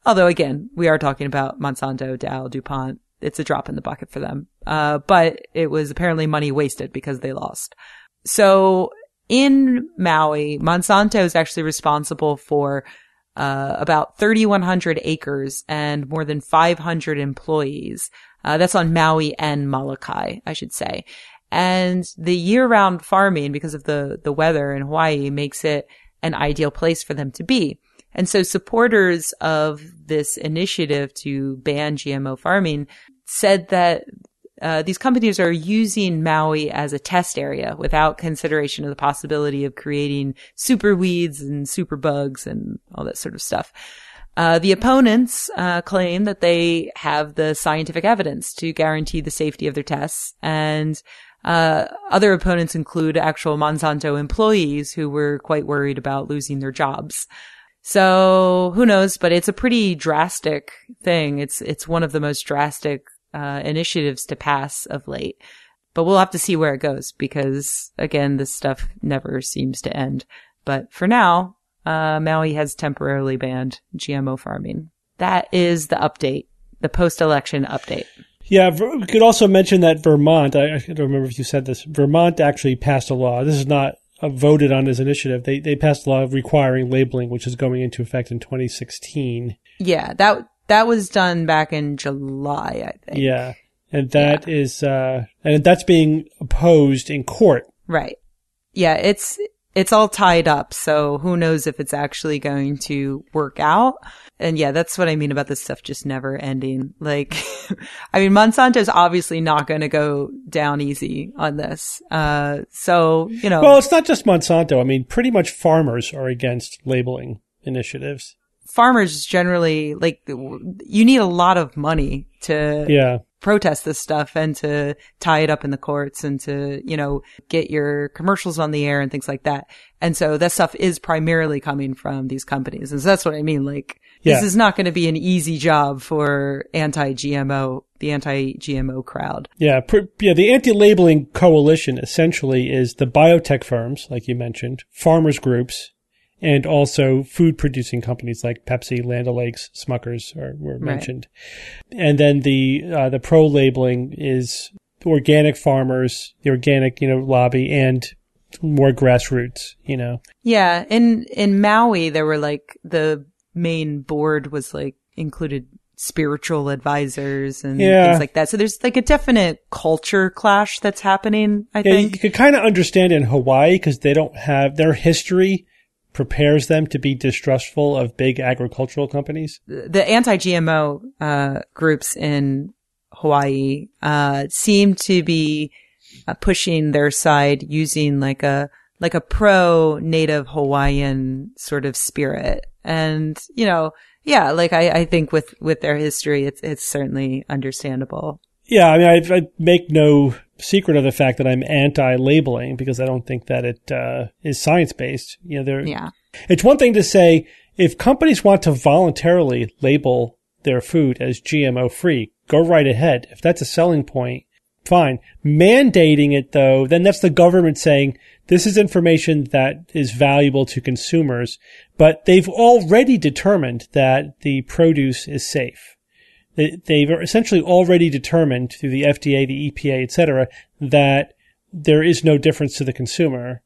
Although, again, we are talking about Monsanto, Dow, DuPont. It's a drop in the bucket for them. Uh, but it was apparently money wasted because they lost. So in Maui, Monsanto is actually responsible for, uh, about thirty-one hundred acres and more than five hundred employees. Uh, that's on Maui and Molokai, I should say. And the year-round farming, because of the, the weather in Hawaii, makes it an ideal place for them to be. And so supporters of this initiative to ban G M O farming said that uh, these companies are using Maui as a test area without consideration of the possibility of creating super weeds and super bugs and all that sort of stuff. Uh, the opponents uh, claim that they have the scientific evidence to guarantee the safety of their tests, and Uh, other opponents include actual Monsanto employees who were quite worried about losing their jobs. So who knows, but it's a pretty drastic thing. It's, it's one of the most drastic, uh, initiatives to pass of late, but we'll have to see where it goes, because again, this stuff never seems to end. But for now, uh, Maui has temporarily banned G M O farming. That is the update, the post-election update. Yeah, we could also mention that Vermont, I, I don't remember if you said this, Vermont actually passed a law. This is not a voted on as initiative. They they passed a law requiring labeling, which is going into effect in twenty sixteen. Yeah, that that was done back in July, I think. Yeah, and that yeah. is, uh, and that's being opposed in court. Right. Yeah, it's it's all tied up, so who knows if it's actually going to work out. And yeah, that's what I mean about this stuff just never ending. Like, I mean, Monsanto's obviously not going to go down easy on this. Uh, so, you know. Well, it's not just Monsanto. I mean, pretty much farmers are against labeling initiatives. Farmers generally, like, you need a lot of money to yeah. protest this stuff and to tie it up in the courts and to, you know, get your commercials on the air and things like that. And so that stuff is primarily coming from these companies. And so that's what I mean. Like, yeah. This is not going to be an easy job for anti-G M O, the anti-G M O crowd. Yeah. Pr- yeah. The anti-labeling coalition essentially is the biotech firms, like you mentioned, farmers groups, and also food-producing companies like Pepsi, Land O'Lakes, Smuckers are, were mentioned. Right. And then the uh, the pro-labeling is organic farmers, the organic, you know, lobby, and more grassroots, you know. Yeah. In, in Maui, there were like the main board was like included spiritual advisors and yeah. things like that. So there's like a definite culture clash that's happening, I yeah, think. You could kind of understand in Hawaii because they don't have their history prepares them to be distrustful of big agricultural companies? The anti-G M O uh, groups in Hawaii uh, seem to be uh, pushing their side using like a like a pro-native Hawaiian sort of spirit. And, you know, yeah, like I, I think with, with their history, it's it's certainly understandable. Yeah, I mean, I, I make no secret of the fact that I'm anti-labeling because I don't think that it uh, is science-based. You know, there. Yeah. It's one thing to say if companies want to voluntarily label their food as G M O-free, go right ahead. If that's a selling point, fine. Mandating it, though, then that's the government saying this is information that is valuable to consumers, but they've already determined that the produce is safe. They've essentially already determined through the F D A, the E P A, et cetera, that there is no difference to the consumer.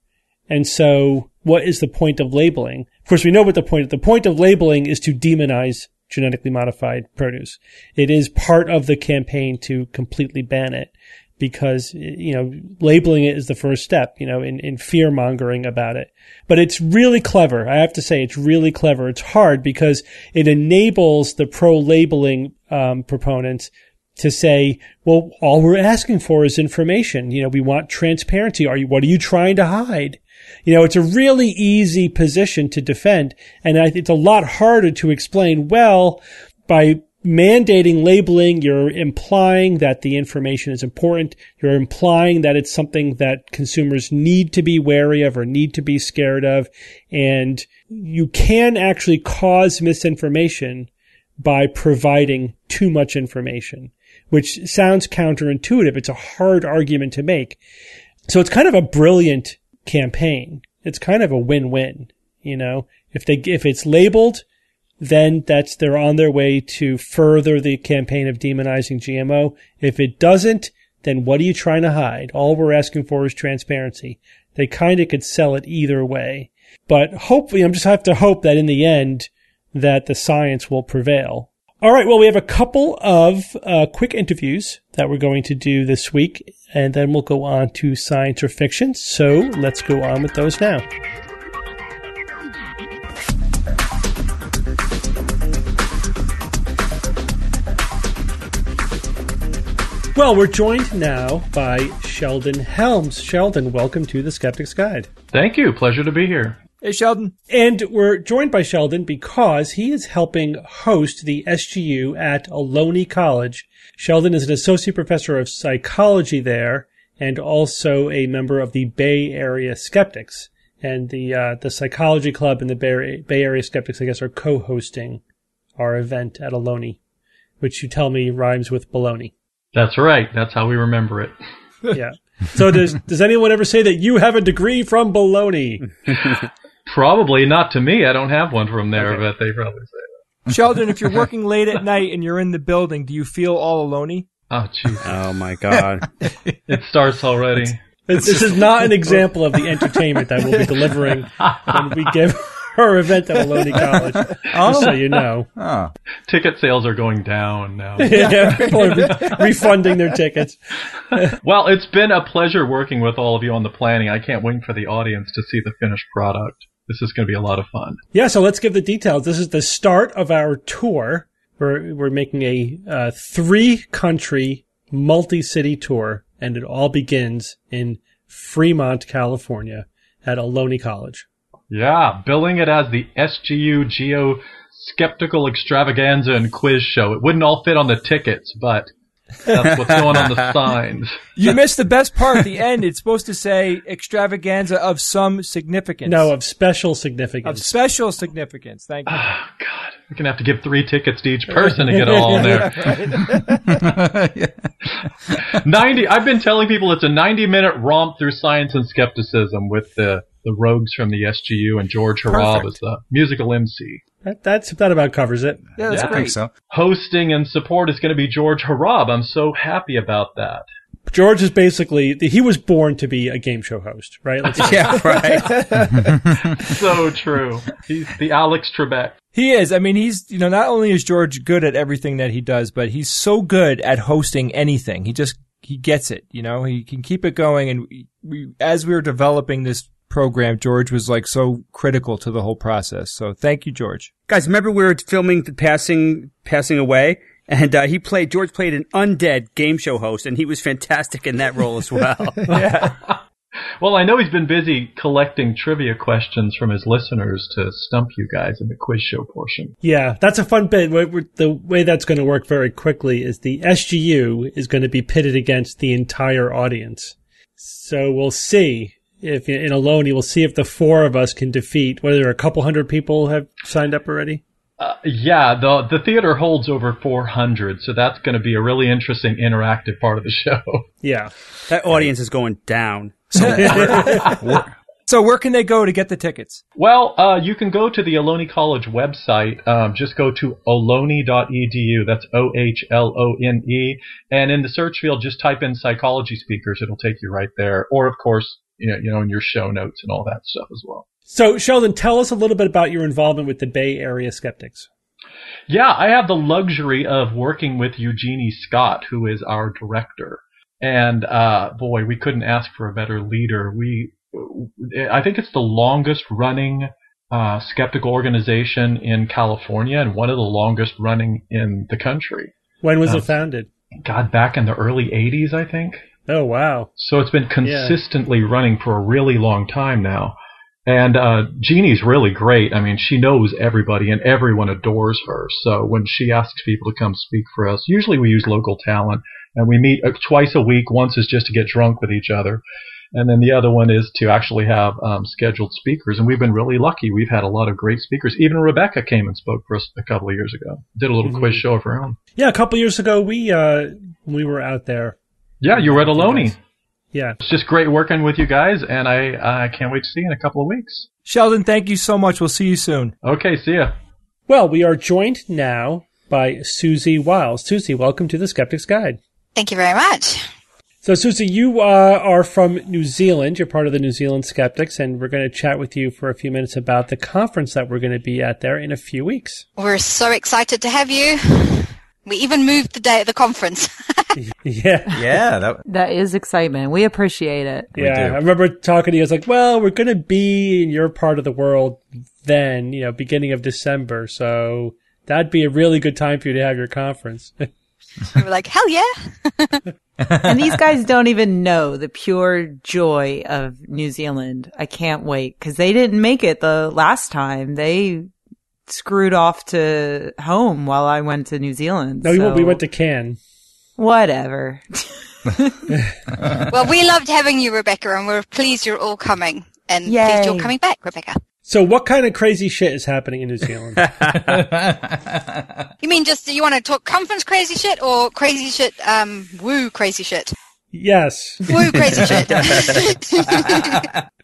And so what is the point of labeling? Of course, we know what the point of the point of labeling is to demonize genetically modified produce. It is part of the campaign to completely ban it because, you know, labeling it is the first step, you know, in, in fear mongering about it. But it's really clever. I have to say it's really clever. It's hard because it enables the pro-labeling Um, proponents to say, well, all we're asking for is information. You know, we want transparency. Are you, what are you trying to hide? You know, it's a really easy position to defend. And I, it's a lot harder to explain, well, by mandating labeling, you're implying that the information is important. You're implying that it's something that consumers need to be wary of or need to be scared of. And you can actually cause misinformation by providing too much information, which sounds counterintuitive. It's a hard argument to make. So it's kind of a brilliant campaign. It's kind of a win-win, you know. If they, if it's labeled, then that's, they're on their way to further the campaign of demonizing G M O. If it doesn't, then what are you trying to hide? All we're asking for is transparency. They kind of could sell it either way. But hopefully, I'm just have to hope that in the end, that the science will prevail. All right. Well, we have a couple of uh, quick interviews that we're going to do this week, and then we'll go on to science or fiction. So let's go on with those now. Well, we're joined now by Sheldon Helms. Sheldon, welcome to the Skeptics Guide. Thank you. Pleasure to be here. Hey, Sheldon. And we're joined by Sheldon because he is helping host the S G U at Ohlone College. Sheldon is an associate professor of psychology there and also a member of the Bay Area Skeptics. And the uh, the Psychology Club and the Bay Area Skeptics, I guess, are co-hosting our event at Ohlone, which you tell me rhymes with baloney. That's right. That's how we remember it. Yeah. So does does anyone ever say that you have a degree from baloney? Probably not to me. I don't have one from there, okay. But they probably say that. Sheldon, if you're working late at night and you're in the building, do you feel all alone-y? Oh, jeez. Oh, my God. It starts already. It's, this is not an example of the entertainment that we'll be delivering when we give our event at Ohlone College, oh. just so you know. Huh. Ticket sales are going down now. Yeah, people are re- refunding their tickets. Well, it's been a pleasure working with all of you on the planning. I can't wait for the audience to see the finished product. This is going to be a lot of fun. Yeah, so let's give the details. This is the start of our tour. We're, we're making a uh, three-country, multi-city tour, and it all begins in Fremont, California, at Ohlone College. Yeah, billing it as the S G U Geo Skeptical Extravaganza and Quiz Show. It wouldn't all fit on the tickets, but that's what's going on the signs. You missed the best part at the end. It's supposed to say extravaganza of some significance. No, of special significance. Of special significance. Thank you. Oh, God. You're going to have to give three tickets to each person to get all in there. yeah. ninety I've been telling people it's a ninety-minute romp through science and skepticism with the, the rogues from the S G U and George Hrab as the musical M C. That, that's, that about covers it. Yeah, that's yeah, great. I think so. Hosting and support is going to be George Hrab. I'm so happy about that. George is basically, he was born to be a game show host, right? Let's yeah, right. So true. He's the Alex Trebek. He is. I mean, he's, you know, not only is George good at everything that he does, but he's so good at hosting anything. He just, he gets it, you know, he can keep it going. And we, we as we were developing this program, George was like so critical to the whole process. So thank you, George. Guys, remember we were filming the passing, passing away? And uh, he played, George played an undead game show host, and he was fantastic in that role as well. yeah. Well, I know he's been busy collecting trivia questions from his listeners to stump you guys in the quiz show portion. Yeah, that's a fun bit. We're, we're, the way that's going to work very quickly is the S G U is going to be pitted against the entire audience. So we'll see. If in Ohlone, we'll see if the four of us can defeat whether a couple hundred people have signed up already. Uh, yeah, the the theater holds over four hundred, so that's going to be a really interesting interactive part of the show. Yeah, that audience is going down. So, where, so where can they go to get the tickets? Well, uh, you can go to the Ohlone College website. Um, just go to ohlone dot e d u. That's O H L O N E. And in the search field, just type in psychology speakers. It'll take you right there. Or, of course, you know, you know in your show notes and all that stuff as well. So, Sheldon, tell us a little bit about your involvement with the Bay Area Skeptics. Yeah, I have the luxury of working with Eugenie Scott, who is our director. And, uh, boy, we couldn't ask for a better leader. We, I think it's the longest running uh, skeptical organization in California and one of the longest running in the country. When was um, it founded? God, back in the early eighties, I think. Oh, wow. So it's been consistently yeah. running for a really long time now. And uh Jeannie's really great. I mean, she knows everybody and everyone adores her. So when she asks people to come speak for us, usually we use local talent and we meet twice a week. Once is just to get drunk with each other. And then the other one is to actually have um scheduled speakers. And we've been really lucky. We've had a lot of great speakers. Even Rebecca came and spoke for us a couple of years ago. Did a little mm-hmm. quiz show of her own. Yeah, a couple of years ago we uh we were out there. Yeah, you were at Ohlone. Yeah. It's just great working with you guys, and I uh, can't wait to see you in a couple of weeks. Sheldon, thank you so much. We'll see you soon. Okay, see ya. Well, we are joined now by Susie Wiles. Susie, welcome to the Skeptics Guide. Thank you very much. So, Susie, you uh, are from New Zealand. You're part of the New Zealand Skeptics, and we're going to chat with you for a few minutes about the conference that we're going to be at there in a few weeks. We're so excited to have you. We even moved the day at the conference. yeah. Yeah. That, that is excitement. We appreciate it. Yeah. I remember talking to you. I was like, well, we're going to be in your part of the world then, you know, beginning of December. So that'd be a really good time for you to have your conference. We were like, hell yeah. And these guys don't even know the pure joy of New Zealand. I can't wait because they didn't make it the last time. They screwed off to home while I went to New Zealand. No, so. We went to Cannes. Whatever. Well, we loved having you, Rebecca, and we're pleased you're all coming. And Yay. Pleased you're coming back, Rebecca. So what kind of crazy shit is happening in New Zealand? You mean just, do you want to talk conference crazy shit or crazy shit, um, woo crazy shit? Yes. Woo crazy shit.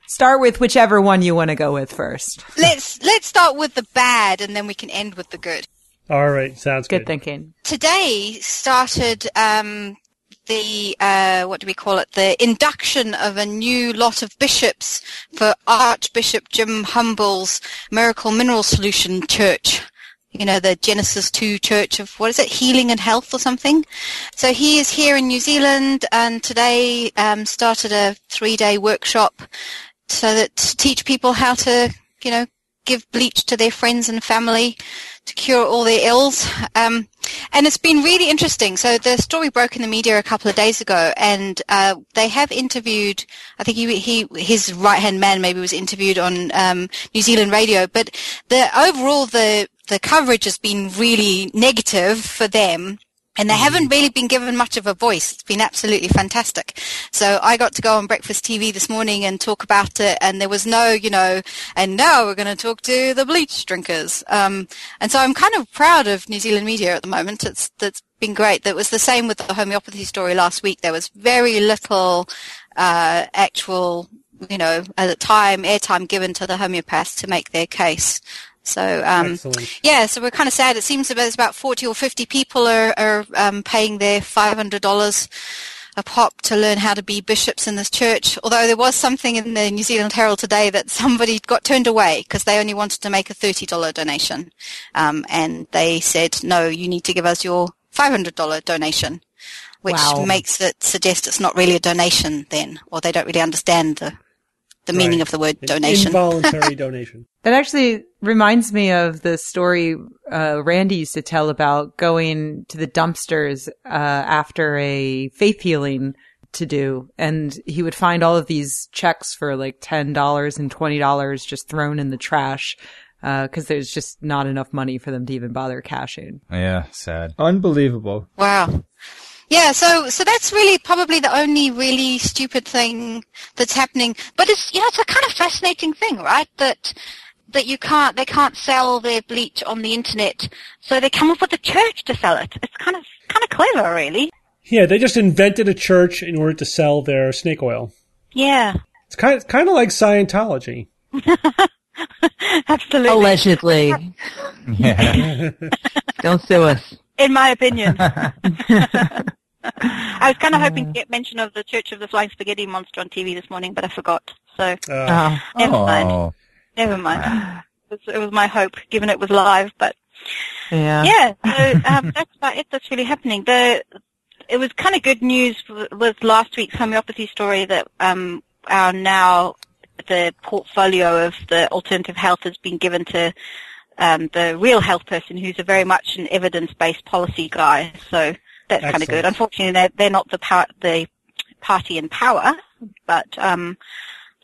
Start with whichever one you want to go with first. Let's, let's start with the bad and then we can end with the good. All right, sounds good. Good thinking. Today started um, the, uh, what do we call it, the induction of a new lot of bishops for Archbishop Jim Humble's Miracle Mineral Solution Church. You know, the Genesis two Church of, what is it, Healing and Health or something? So he is here in New Zealand and today um, started a three-day workshop so that to teach people how to, you know, give bleach to their friends and family to cure all their ills. Um, and it's been really interesting. So the story broke in the media a couple of days ago, and uh, they have interviewed, I think he, he his right-hand man maybe was interviewed on um, New Zealand radio, but the overall the, the coverage has been really negative for them. And they haven't really been given much of a voice. It's been absolutely fantastic. So I got to go on Breakfast T V this morning and talk about it, and there was no, you know, and now we're going to talk to the bleach drinkers. Um, and so I'm kind of proud of New Zealand media at the moment. It's, that's been great. That was the same with the homeopathy story last week. There was very little uh, actual, you know, at the time, airtime given to the homeopaths to make their case. So, um, yeah, so we're kind of sad. It seems there's about forty or fifty people are, are um, paying their five hundred dollars a pop to learn how to be bishops in this church, although there was something in the New Zealand Herald today that somebody got turned away because they only wanted to make a thirty dollars donation. Um, and they said, no, you need to give us your five hundred dollars donation, which wow. makes it suggest it's not really a donation then, or they don't really understand the the meaning right. of the word donation. An involuntary donation. That actually reminds me of the story uh, Randy used to tell about going to the dumpsters uh, after a faith healing to do. And he would find all of these checks for like ten dollars and twenty dollars just thrown in the trash because uh, there's just not enough money for them to even bother cashing. Yeah, sad. Unbelievable. Wow. Yeah, so so that's really probably the only really stupid thing that's happening. But it's you know it's a kind of fascinating thing, right? That that you can't they can't sell their bleach on the internet, so they come up with a church to sell it. It's kind of kind of clever, really. Yeah, they just invented a church in order to sell their snake oil. Yeah, it's kind of, kind of like Scientology. Absolutely. Allegedly. Yeah. Don't sue us. In my opinion. I was kind of hoping to get mention of the Church of the Flying Spaghetti Monster on T V this morning, but I forgot. So uh, never oh. mind. Never mind. It was, it was my hope, given it was live. But yeah, yeah. So um, that's about it. That's really happening. The it was kind of good news was last week's homeopathy story that um, our now the portfolio of the alternative health has been given to. Um, the real health person who's a very much an evidence-based policy guy. So that's kind of good. Unfortunately, they're, they're not the, power, the party in power, but um,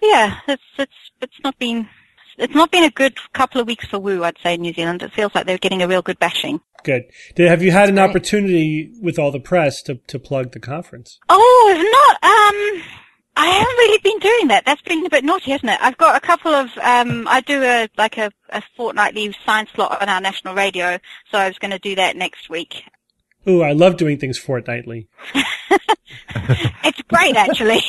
yeah, it's it's it's not been it's not been a good couple of weeks for Woo, I'd say, in New Zealand. It feels like they're getting a real good bashing. Good. Did, have you had an opportunity with all the press to, to plug the conference? Oh, not. Um, I haven't really been doing that. That's been a bit naughty, hasn't it? I've got a couple of, um, I do a, like a, a fortnightly science slot on our national radio, so I was going to do that next week. Ooh, I love doing things fortnightly. It's great, actually.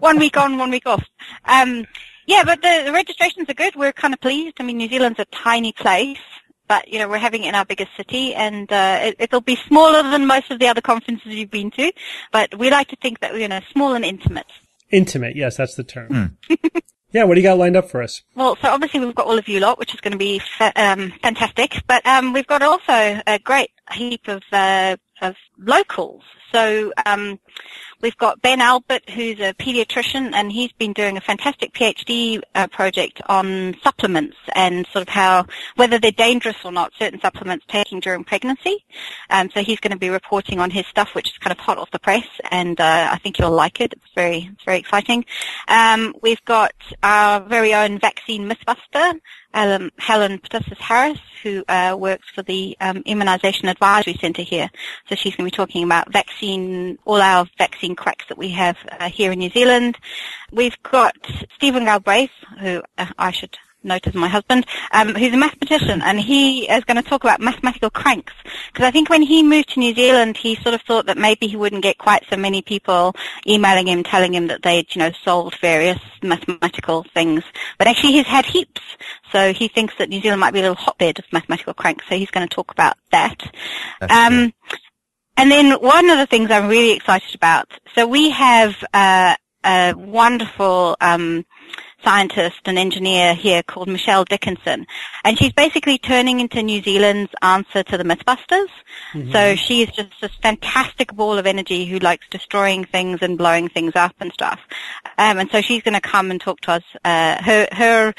One week on, one week off. Um, yeah, but the, the registrations are good. We're kind of pleased. I mean, New Zealand's a tiny place. But, you know, we're having it in our biggest city, and uh, it, it'll be smaller than most of the other conferences you've been to. But we like to think that we're, you know, small and intimate. Intimate, yes, that's the term. Mm. Yeah, what do you got lined up for us? Well, so obviously we've got all of you lot, which is going to be fa- um, fantastic. But um, we've got also a great heap of uh, of locals. So um, we've got Ben Albert, who's a pediatrician, and he's been doing a fantastic PhD uh, project on supplements and sort of how, whether they're dangerous or not, certain supplements taking during pregnancy. Um, so he's going to be reporting on his stuff, which is kind of hot off the press, and uh, I think you'll like it. It's very, it's very exciting. Um, we've got our very own vaccine mythbuster, Um, Helen Patussis-Harris, who uh, works for the um, Immunisation Advisory Centre here. So she's going to be talking about vaccine, all our vaccine cracks that we have uh, here in New Zealand. We've got Stephen Galbraith, who uh, I should note as my husband, um, who's a mathematician, and he is going to talk about mathematical cranks, because I think when he moved to New Zealand, he sort of thought that maybe he wouldn't get quite so many people emailing him, telling him that they'd, you know, solved various mathematical things. But actually he's had heaps, so he thinks that New Zealand might be a little hotbed of mathematical cranks, so he's going to talk about that. Um, and then one of the things I'm really excited about, so we have uh, a wonderful... Um, scientist and engineer here called Michelle Dickinson, and she's basically turning into New Zealand's answer to the Mythbusters. Mm-hmm. So she is just this fantastic ball of energy who likes destroying things and blowing things up and stuff. Um, and so she's going to come and talk to us. Uh, her her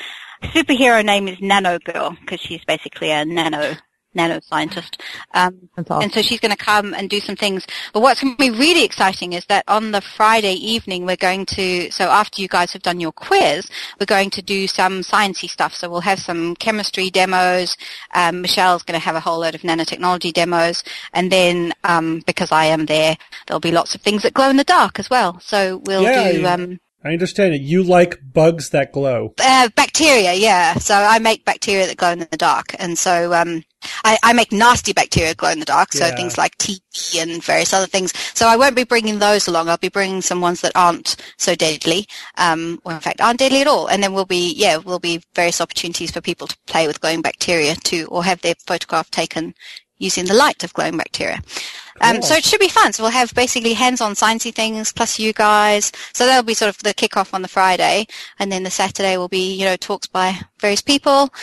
superhero name is Nano Girl because she's basically a nano nanoscientist. Um, awesome. And so she's going to come and do some things. But what's going to be really exciting is that on the Friday evening, we're going to, so after you guys have done your quiz, we're going to do some sciencey stuff. So we'll have some chemistry demos. Um, Michelle's going to have a whole load of nanotechnology demos. And then, um, because I am there, there'll be lots of things that glow in the dark as well. So we'll yeah, do... Yeah. Um, I understand it. You like bugs that glow. Uh, bacteria, yeah. So I make bacteria that glow in the dark. And so um, I, I make nasty bacteria glow in the dark, so yeah. things like T V and various other things. So I won't be bringing those along. I'll be bringing some ones that aren't so deadly, um, or in fact aren't deadly at all. And then we'll be, yeah, we'll be various opportunities for people to play with glowing bacteria too, or have their photograph taken using the light of glowing bacteria. Um, cool. So it should be fun. So we'll have basically hands-on sciencey things plus you guys. So that'll be sort of the kickoff on the Friday, and then the Saturday will be, you know, talks by various people.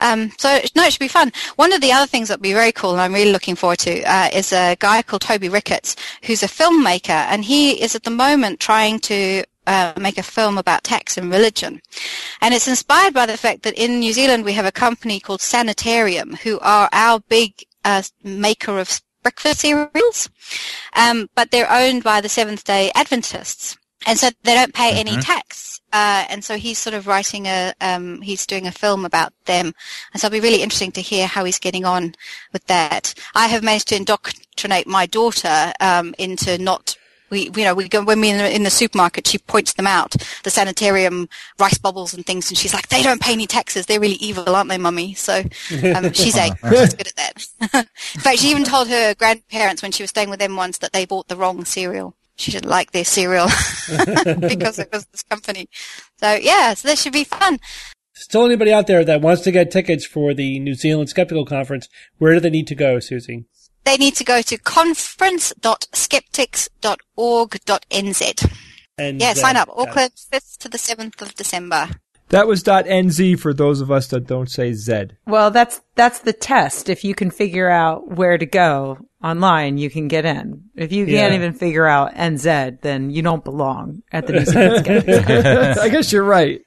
Um, so no, it should be fun. One of the other things that'll be very cool, and I'm really looking forward to, uh, is a guy called Toby Ricketts, who's a filmmaker, and he is at the moment trying to Uh, make a film about tax and religion. And it's inspired by the fact that in New Zealand we have a company called Sanitarium, who are our big uh, maker of breakfast cereals, um, but they're owned by the Seventh-day Adventists. And so they don't pay mm-hmm. any tax. Uh, and so he's sort of writing a, um, he's doing a film about them. And so it'll be really interesting to hear how he's getting on with that. I have managed to indoctrinate my daughter um, into not We, you know, we go, when we're in the supermarket, she points them out, the Sanitarium rice bubbles and things, and she's like, they don't pay any taxes. They're really evil, aren't they, Mummy? So um, she's eight. She's good at that. In fact, she even told her grandparents when she was staying with them once that they bought the wrong cereal. She didn't like their cereal because it was this company. So, yeah, so this should be fun. Still anybody out there that wants to get tickets for the New Zealand Skeptical Conference, where do they need to go, Susie? They need to go to conference dot skeptics dot org dot n z. And yeah, sign up. Auckland, fifth to the seventh of December. That was .nz for those of us that don't say Z. Well, that's that's the test. If you can figure out where to go online, you can get in. If you yeah. can't even figure out N Z, then you don't belong at the New Zealand Skeptics Conference. I guess you're right.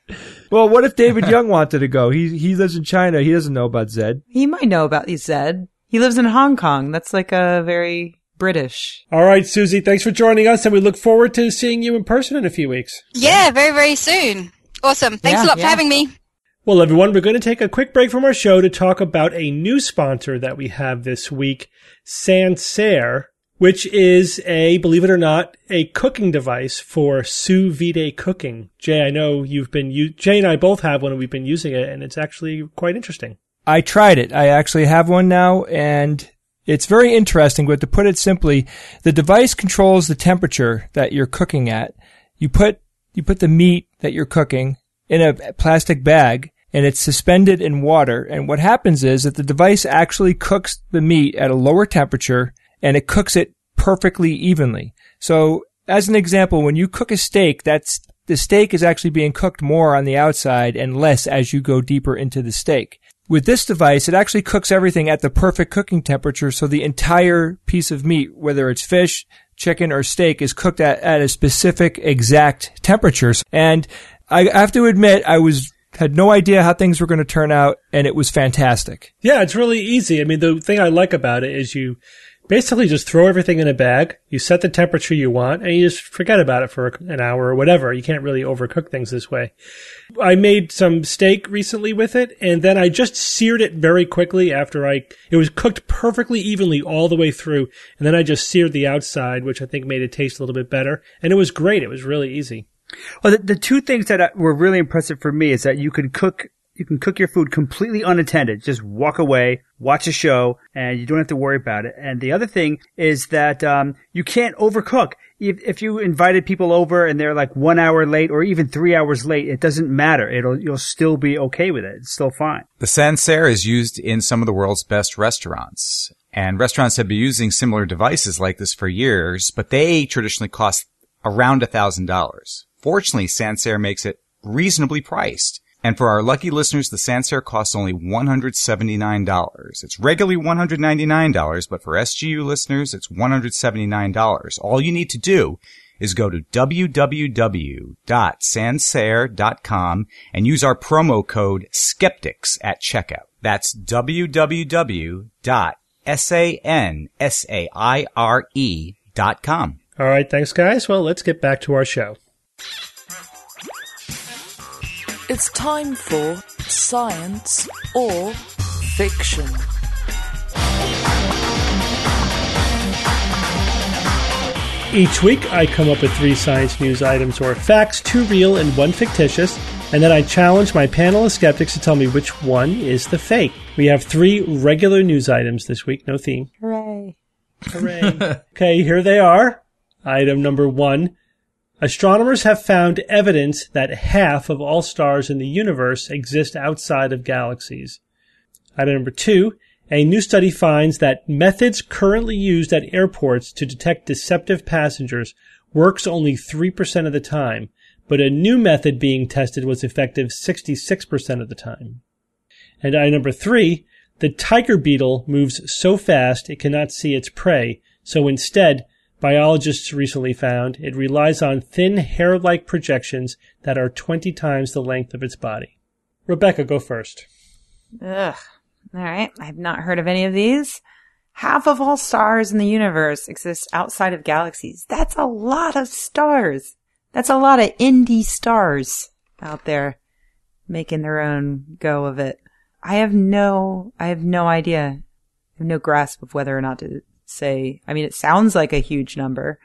Well, what if David Young wanted to go? He he lives in China. He doesn't know about Z. He might know about Z. He lives in Hong Kong. That's like a very British. All right, Susie, thanks for joining us, and we look forward to seeing you in person in a few weeks. Yeah, very, very soon. Awesome. Thanks yeah, a lot yeah. for having me. Well, everyone, we're going to take a quick break from our show to talk about a new sponsor that we have this week, Sansaire, which is a, believe it or not, a cooking device for sous vide cooking. Jay, I know you've been, u- Jay and I both have one, and we've been using it, and it's actually quite interesting. I tried it. I actually have one now, and it's very interesting. But to put it simply, the device controls the temperature that you're cooking at. You put you put the meat that you're cooking in a plastic bag, and it's suspended in water. And what happens is that the device actually cooks the meat at a lower temperature, and it cooks it perfectly evenly. So, as an example, when you cook a steak, that's the steak is actually being cooked more on the outside and less as you go deeper into the steak. With this device, it actually cooks everything at the perfect cooking temperature, so the entire piece of meat, whether it's fish, chicken, or steak, is cooked at, at a specific exact temperature. And I have to admit, I was had no idea how things were going to turn out, and it was fantastic. Yeah, it's really easy. I mean, the thing I like about it is you basically just throw everything in a bag, you set the temperature you want, and you just forget about it for an hour or whatever. You can't really overcook things this way. I made some steak recently with it, and then I just seared it very quickly after I – it was cooked perfectly evenly all the way through, and then I just seared the outside, which I think made it taste a little bit better. And it was great. It was really easy. Well, the, the two things that were really impressive for me is that you can cook – you can cook your food completely unattended. Just walk away, watch a show, and you don't have to worry about it. And the other thing is that um, you can't overcook. If, if you invited people over and they're like one hour late or even three hours late, it doesn't matter. It'll you'll still be okay with it. It's still fine. The Sansaire is used in some of the world's best restaurants. And restaurants have been using similar devices like this for years, but they traditionally cost around one thousand dollars. Fortunately, Sansaire makes it reasonably priced. And for our lucky listeners, the Sansaire costs only one hundred seventy-nine dollars. It's regularly one hundred ninety-nine dollars, but for S G U listeners, it's one hundred seventy-nine dollars. All you need to do is go to w w w dot sansaire dot com and use our promo code SKEPTICS at checkout. That's w w w dot sansaire dot com. All right, thanks, guys. Well, let's get back to our show. It's time for Science or Fiction. Each week, I come up with three science news items or facts, two real and one fictitious, and then I challenge my panel of skeptics to tell me which one is the fake. We have three regular news items this week, no theme. Hooray. Hooray. Okay, here they are. Item number one. Astronomers have found evidence that half of all stars in the universe exist outside of galaxies. Item number two. A new study finds that methods currently used at airports to detect deceptive passengers works only three percent of the time, but a new method being tested was effective sixty-six percent of the time. And item number three, the tiger beetle moves so fast it cannot see its prey, so instead, biologists recently found it relies on thin hair-like projections that are twenty times the length of its body. Rebecca, go first. Ugh. All right. I've not heard of any of these. Half of all stars in the universe exist outside of galaxies. That's a lot of stars. That's a lot of indie stars out there making their own go of it. I have no, I have no idea. I have no grasp of whether or not to say. I mean, it sounds like a huge number.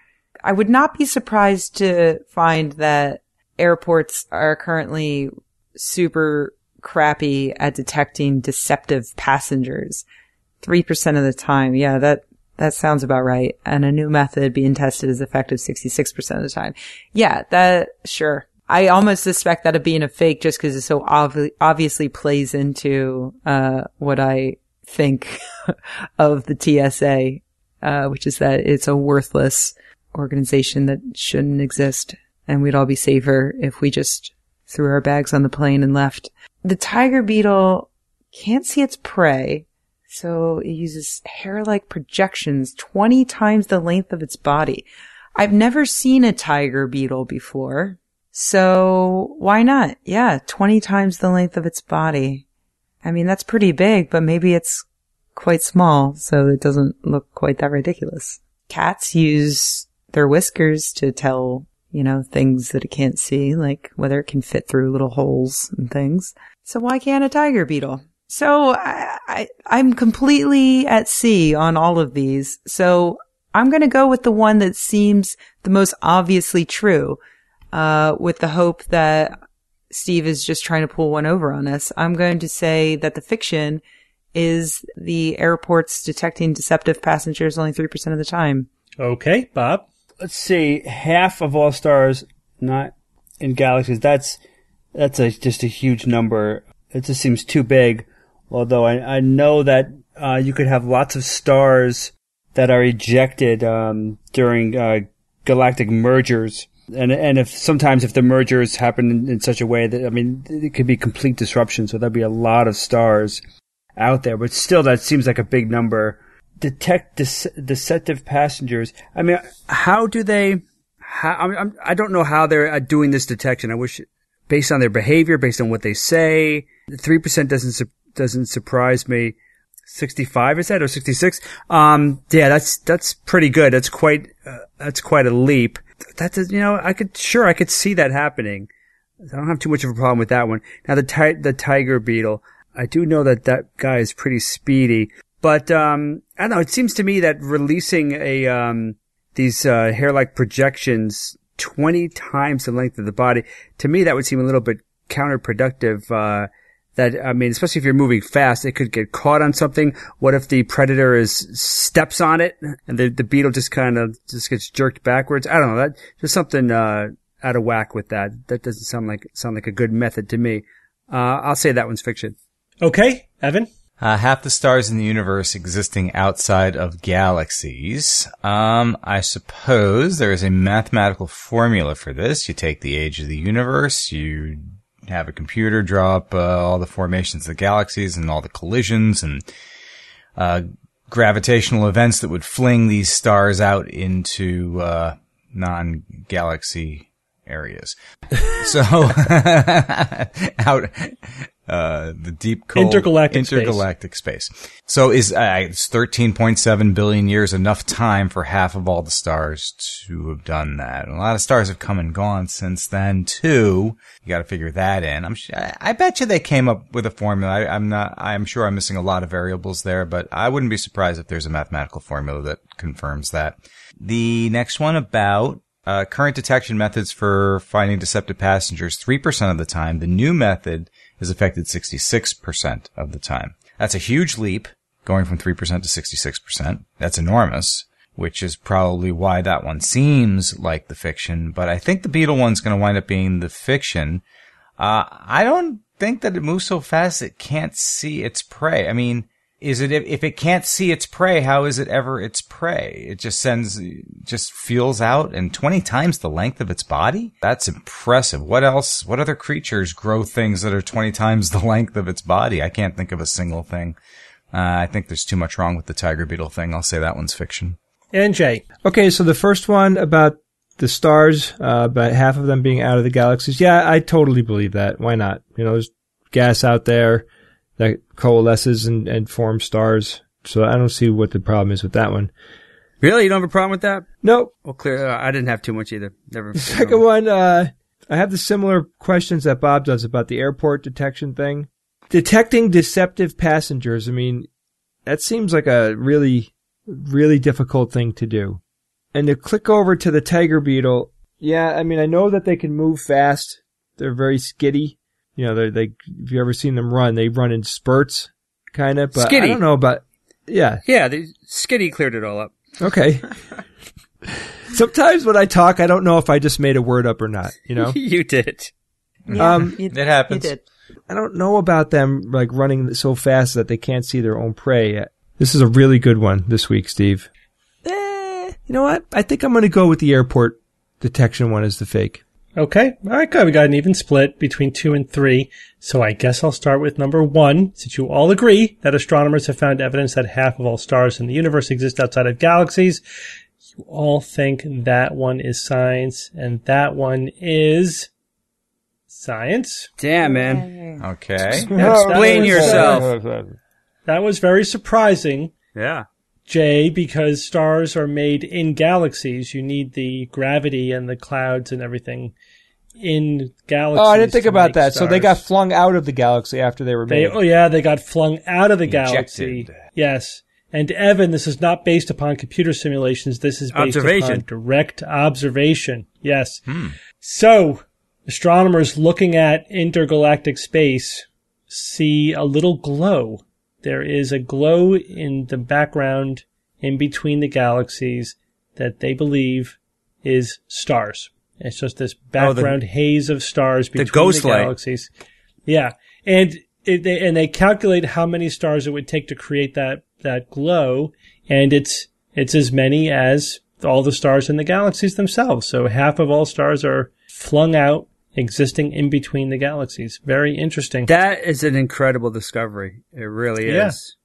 I would not be surprised to find that airports are currently super crappy at detecting deceptive passengers. three percent of the time. Yeah, that, that sounds about right. And a new method being tested is effective sixty-six percent of the time. Yeah, that, sure. I almost suspect that of being a fake just because it so obvi- obviously plays into, uh, what I think of the T S A, uh, which is that it's a worthless organization that shouldn't exist. And we'd all be safer if we just threw our bags on the plane and left. The tiger beetle can't see its prey, so it uses hair-like projections twenty times the length of its body. I've never seen a tiger beetle before, so why not? Yeah, twenty times the length of its body. I mean, that's pretty big, but maybe it's quite small, so it doesn't look quite that ridiculous. Cats use their whiskers to tell, you know, things that it can't see, like whether it can fit through little holes and things. So why can't a tiger beetle? So I, I, I'm completely at sea on all of these. So I'm going to go with the one that seems the most obviously true, uh, with the hope that Steve is just trying to pull one over on us. I'm going to say that the fiction is the airports detecting deceptive passengers only three percent of the time. Okay, Bob. Let's see, half of all stars not in galaxies. That's that's a, just a huge number. It just seems too big, although I, I know that uh, you could have lots of stars that are ejected um, during uh, galactic mergers. And and if sometimes if the mergers happen in, in such a way that, I mean, it could be complete disruption, so there'd be a lot of stars out there. But still, that seems like a big number. Detect de- deceptive passengers. I mean, how do they? How, I'm, I don't know how they're doing this detection. I wish, based on their behavior, based on what they say, three percent doesn't su- doesn't surprise me. Sixty-five is that or sixty-six? Um, yeah, that's that's pretty good. That's quite uh, that's quite a leap. That's you know, I could sure I could see that happening. I don't have too much of a problem with that one. Now the ti- the tiger beetle. I do know that that guy is pretty speedy. But um, I don't know. It seems to me that releasing a um, these uh, hair-like projections twenty times the length of the body, to me, that would seem a little bit counterproductive. Uh, that I mean, especially if you're moving fast, it could get caught on something. What if the predator is steps on it and the, the beetle just kind of just gets jerked backwards? I don't know. That there's something uh, out of whack with that. That doesn't sound like sound like a good method to me. Uh, I'll say that one's fiction. Okay, Evan. Uh, half the stars in the universe existing outside of galaxies. Um, I suppose there is a mathematical formula for this. You take the age of the universe, you have a computer draw up uh, all the formations of the galaxies and all the collisions and uh gravitational events that would fling these stars out into uh non-galaxy areas. So out uh, the deep cold intergalactic, intergalactic space. space. So is uh, thirteen point seven billion years enough time for half of all the stars to have done that? And a lot of stars have come and gone since then too. You got to figure that in. I'm sh- I bet you they came up with a formula. I, I'm not. I'm sure I'm missing a lot of variables there, but I wouldn't be surprised if there's a mathematical formula that confirms that. The next one about uh, current detection methods for finding deceptive passengers, three percent of the time. The new method is affected sixty-six percent of the time. That's a huge leap, going from three percent to sixty-six percent. That's enormous, which is probably why that one seems like the fiction. But I think the beetle one's going to wind up being the fiction. Uh, I don't think that it moves so fast it can't see its prey. I mean, is it, if it can't see its prey, how is it ever its prey? It just sends, just feels out, and twenty times the length of its body? That's impressive. What else, what other creatures grow things that are twenty times the length of its body? I can't think of a single thing. Uh, I think there's too much wrong with the tiger beetle thing. I'll say that one's fiction. And Jay. Okay, so the first one about the stars, uh, about half of them being out of the galaxies. Yeah, I totally believe that. Why not? You know, there's gas out there that coalesces and, and forms stars. So I don't see what the problem is with that one. Really? You don't have a problem with that? Nope. Well, clear. Uh, I didn't have too much either. Never. The second one, uh, I have the similar questions that Bob does about the airport detection thing. Detecting deceptive passengers. I mean, that seems like a really, really difficult thing to do. And to click over to the tiger beetle. Yeah. I mean, I know that they can move fast. They're very skitty. You know, they, they, if you ever seen them run, they run in spurts, kind of, but skitty. I don't know about, yeah. Yeah, the Skitty cleared it all up. Okay. Sometimes when I talk, I don't know if I just made a word up or not, you know? You did. Yeah, um, you, it happens. You did. I don't know about them, like, running so fast that they can't see their own prey yet. This is a really good one this week, Steve. Eh, you know what? I think I'm going to go with the airport detection one as the fake. Okay. All right, good. We got an even split between two and three. So I guess I'll start with number one. Since you all agree that astronomers have found evidence that half of all stars in the universe exist outside of galaxies, you all think that one is science, and that one is science. Damn, man. Okay. Explain yourself. That was very surprising. Yeah. Jay, because stars are made in galaxies, you need the gravity and the clouds and everything in galaxies. Oh, I didn't think about that. Stars. So they got flung out of the galaxy after they were made. They, oh, yeah, they got flung out of the Ejected. galaxy. Yes. And Evan, this is not based upon computer simulations. This is based upon direct observation. Yes. Hmm. So astronomers looking at intergalactic space see a little glow. There is a glow in the background in between the galaxies that they believe is stars. It's just this background oh, the, haze of stars between the, ghost the galaxies. Light. Yeah. And it, they and they calculate how many stars it would take to create that, that glow, and it's it's as many as all the stars in the galaxies themselves. So half of all stars are flung out, existing in between the galaxies. Very interesting. That is an incredible discovery. It really is.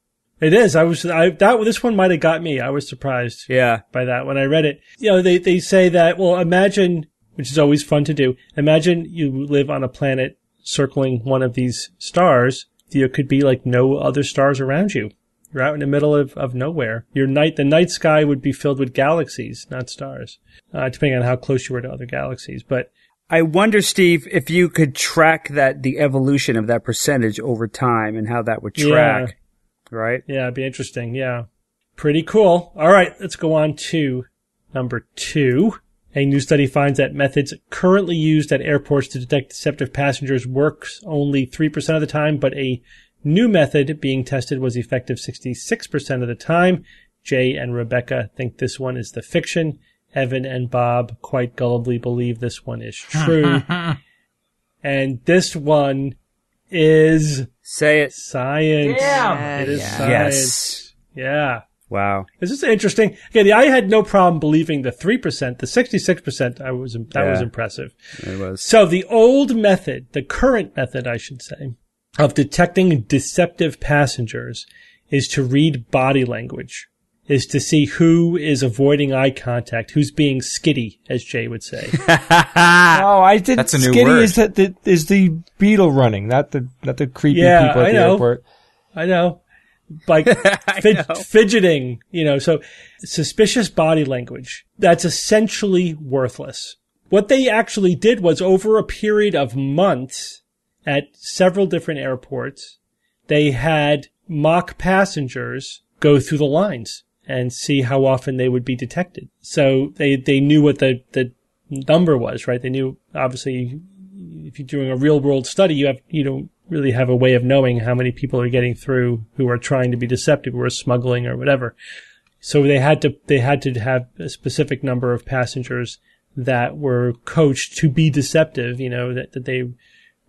Yeah, it is. I was, I, that, this one might have got me. I was surprised yeah. by that when I read it. You know, they, they say that, well, imagine, which is always fun to do, imagine you live on a planet circling one of these stars. There could be like no other stars around you. You're out in the middle of, of nowhere. Your night, the night sky would be filled with galaxies, not stars, uh, depending on how close you were to other galaxies. But I wonder, Steve, if you could track that, the evolution of that percentage over time and how that would track, yeah. right? Yeah, it'd be interesting. Yeah. Pretty cool. All right, let's go on to number two. A new study finds that methods currently used at airports to detect deceptive passengers works only three percent of the time, but a new method being tested was effective sixty-six percent of the time. Jay and Rebecca think this one is the fiction. Evan and Bob quite gullibly believe this one is true. And this one is... Say it. Science. Yeah. It is yeah. science. Yes. Yeah. Wow. This is interesting. Again, I had no problem believing the three percent. The sixty-six percent, I was, that yeah. was impressive. It was. So the old method, the current method, I should say, of detecting deceptive passengers is to read body language. is to see who is avoiding eye contact, who's being skitty, as Jay would say. oh, I did. That's a new skitty word. Is that the, is the beetle running, not the not the creepy yeah, people at I the know. airport. I know. Like fid- know. fidgeting, you know. So suspicious body language. That's essentially worthless. What they actually did was, over a period of months at several different airports, they had mock passengers go through the lines and see how often they would be detected. So they, they knew what the, the number was, right? They knew, obviously, if you're doing a real world study, you have, you don't really have a way of knowing how many people are getting through who are trying to be deceptive or smuggling or whatever. So they had to, they had to have a specific number of passengers that were coached to be deceptive, you know, that, that they,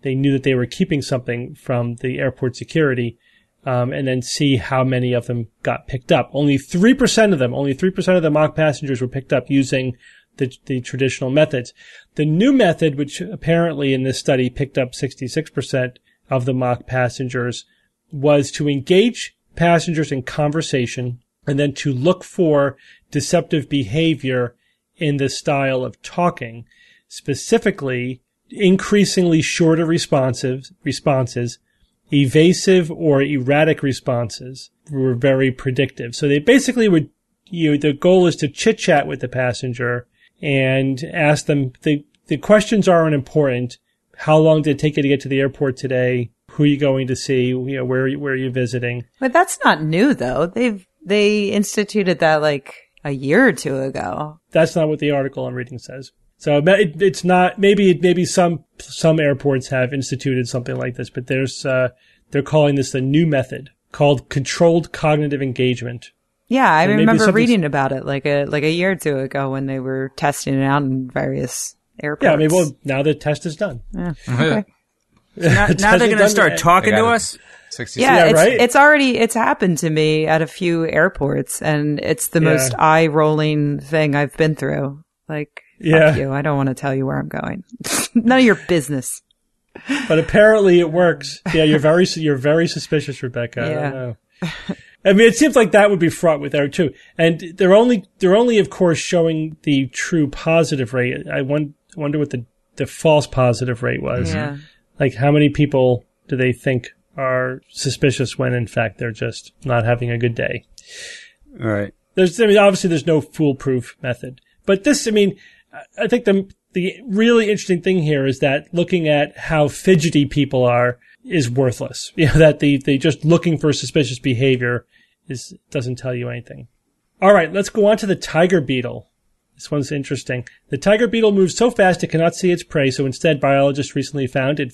they knew that they were keeping something from the airport security, um, and then see how many of them got picked up. Only three percent of them, only three percent of the mock passengers were picked up using the, the traditional methods. The new method, which apparently in this study picked up sixty-six percent of the mock passengers, was to engage passengers in conversation and then to look for deceptive behavior in the style of talking, specifically increasingly shorter responsive responses, evasive or erratic responses were very predictive. So they basically would, you know, the goal is to chit chat with the passenger and ask them, the, the questions aren't important. How long did it take you to get to the airport today? Who are you going to see? You know, where, where are you visiting? But that's not new though. They've, they instituted that like a year or two ago. That's not what the article I'm reading says. So it, it's not, maybe, maybe some, some airports have instituted something like this, but there's, uh, they're calling this the new method called controlled cognitive engagement. Yeah. I and remember reading about it like a, like a year or two ago when they were testing it out in various airports. Yeah. I mean, well, now the test is done. Yeah. Okay. So now, the now they're going to start talking to us. Yeah, yeah, it's, right? it's already, it's happened to me at a few airports, and it's the yeah. most eye rolling thing I've been through. Like, yeah. Fuck you. I don't want to tell you where I'm going. None of your business. But apparently it works. Yeah, you're very you're very suspicious, Rebecca. Yeah. I don't know. I mean, it seems like that would be fraught with error too. And they're only they're only of course showing the true positive rate. I won- wonder what the the false positive rate was. Yeah. Like how many people do they think are suspicious when in fact they're just not having a good day? All right. There's I mean obviously there's no foolproof method. But this I mean I think the the really interesting thing here is that looking at how fidgety people are is worthless. You know, that the, the just looking for suspicious behavior is doesn't tell you anything. All right, let's go on to the tiger beetle. This one's interesting. The tiger beetle moves so fast it cannot see its prey, so instead biologists recently found it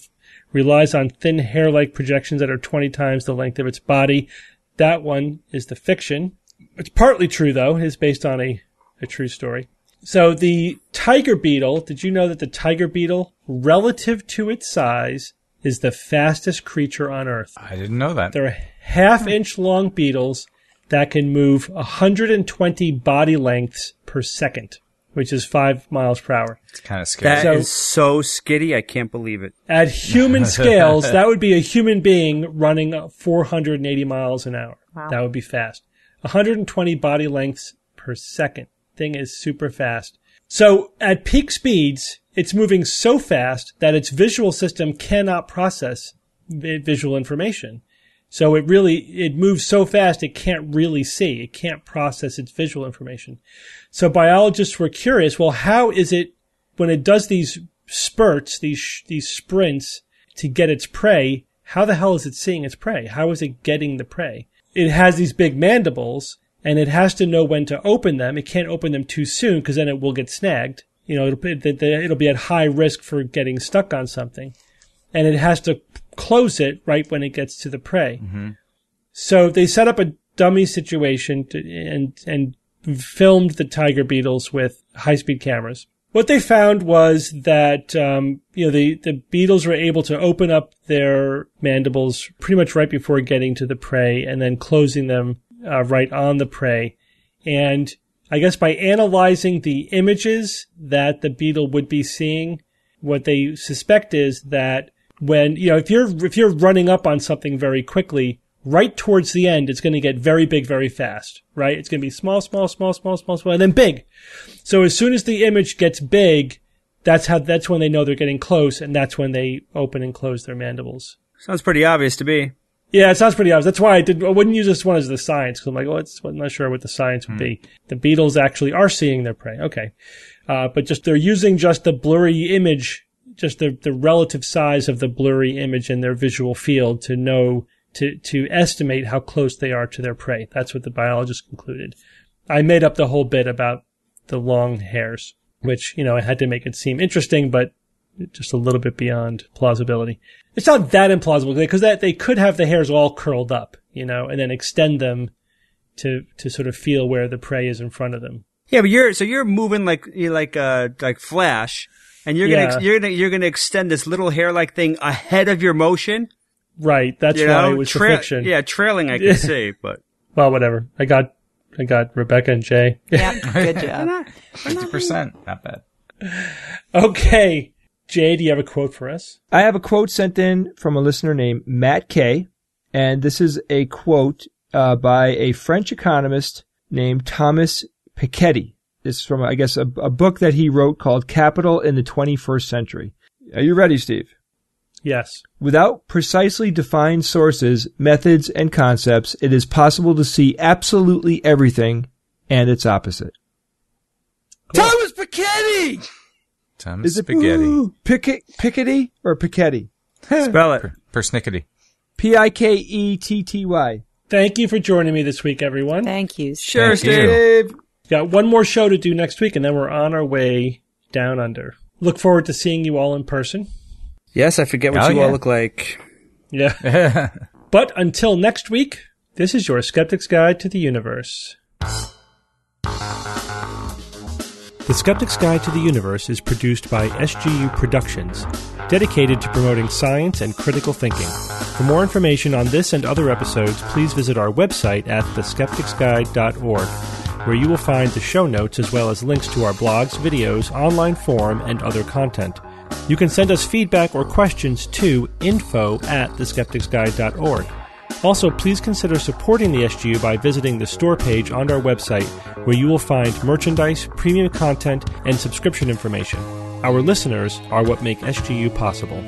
relies on thin hair-like projections that are twenty times the length of its body. That one is the fiction. It's partly true, though. It's based on a, a true story. So the tiger beetle, did you know that the tiger beetle, relative to its size, is the fastest creature on Earth? I didn't know that. There are half-inch long beetles that can move one hundred twenty body lengths per second, which is five miles per hour. It's kind of scary. That so, is so skitty, I can't believe it. At human scales, that would be a human being running four hundred eighty miles an hour. Wow. That would be fast. one hundred twenty body lengths per second. Thing is super fast. So at peak speeds, it's moving so fast that its visual system cannot process visual information. So it really, it moves so fast it can't really see. It can't process its visual information. So biologists were curious, well, how is it when it does these spurts, these, these sprints to get its prey, how the hell is it seeing its prey? How is it getting the prey? It has these big mandibles, and it has to know when to open them. It can't open them too soon because then it will get snagged. You know, it'll, it'll be at high risk for getting stuck on something. And it has to close it right when it gets to the prey. Mm-hmm. So they set up a dummy situation to, and and filmed the tiger beetles with high-speed cameras. What they found was that um, you know the, the beetles were able to open up their mandibles pretty much right before getting to the prey and then closing them Uh, right on the prey. And I guess by analyzing the images that the beetle would be seeing, what they suspect is that when, you know, if you're, if you're running up on something very quickly, right towards the end, it's going to get very big very fast, right? It's going to be small, small, small, small, small, small, and then big. So as soon as the image gets big, that's how, that's when they know they're getting close, and that's when they open and close their mandibles. Sounds pretty obvious to me. Yeah, it sounds pretty obvious. That's why I did. I wouldn't use this one as the science, because I'm like, oh, it's, I'm not sure what the science would mm. be. The beetles actually are seeing their prey. Okay. Uh, but just they're using just the blurry image, just the, the relative size of the blurry image in their visual field to know, to, to estimate how close they are to their prey. That's what the biologist concluded. I made up the whole bit about the long hairs, which, you know, I had to make it seem interesting, but just a little bit beyond plausibility. It's not that implausible, because that they could have the hairs all curled up, you know, and then extend them to to sort of feel where the prey is in front of them. Yeah, but you're so you're moving like you're like uh like Flash, and you're yeah. gonna you're gonna you're gonna extend this little hair-like thing ahead of your motion. Right. That's you why know? it was Tra- fiction. Yeah, trailing I can see, but well, whatever. I got I got Rebecca and Jay. Yeah, good job. Fifty percent, not bad. Okay. Jay, do you have a quote for us? I have a quote sent in from a listener named Matt Kay, and this is a quote uh, by a French economist named Thomas Piketty. It's from, I guess, a, a book that he wrote called Capital in the twenty-first century. Are you ready, Steve? Yes. Without precisely defined sources, methods, and concepts, it is possible to see absolutely everything and its opposite. Cool. Thomas Piketty! Thomas Is it Piketty? Pick, Piketty or Piketty? Spell it. Per, persnickety. P I K E T T Y. Thank you for joining me this week, everyone. Thank you. Sure, Thank Steve. You. Got one more show to do next week, and then we're on our way down under. Look forward to seeing you all in person. Yes, I forget what oh, you yeah. all look like. Yeah. But until next week, this is your Skeptic's Guide to the Universe. The Skeptic's Guide to the Universe is produced by S G U Productions, dedicated to promoting science and critical thinking. For more information on this and other episodes, please visit our website at the skeptics guide dot org, where you will find the show notes as well as links to our blogs, videos, online forum, and other content. You can send us feedback or questions to info at the skeptics guide dot org. Also, please consider supporting the S G U by visiting the store page on our website, where you will find merchandise, premium content, and subscription information. Our listeners are what make S G U possible.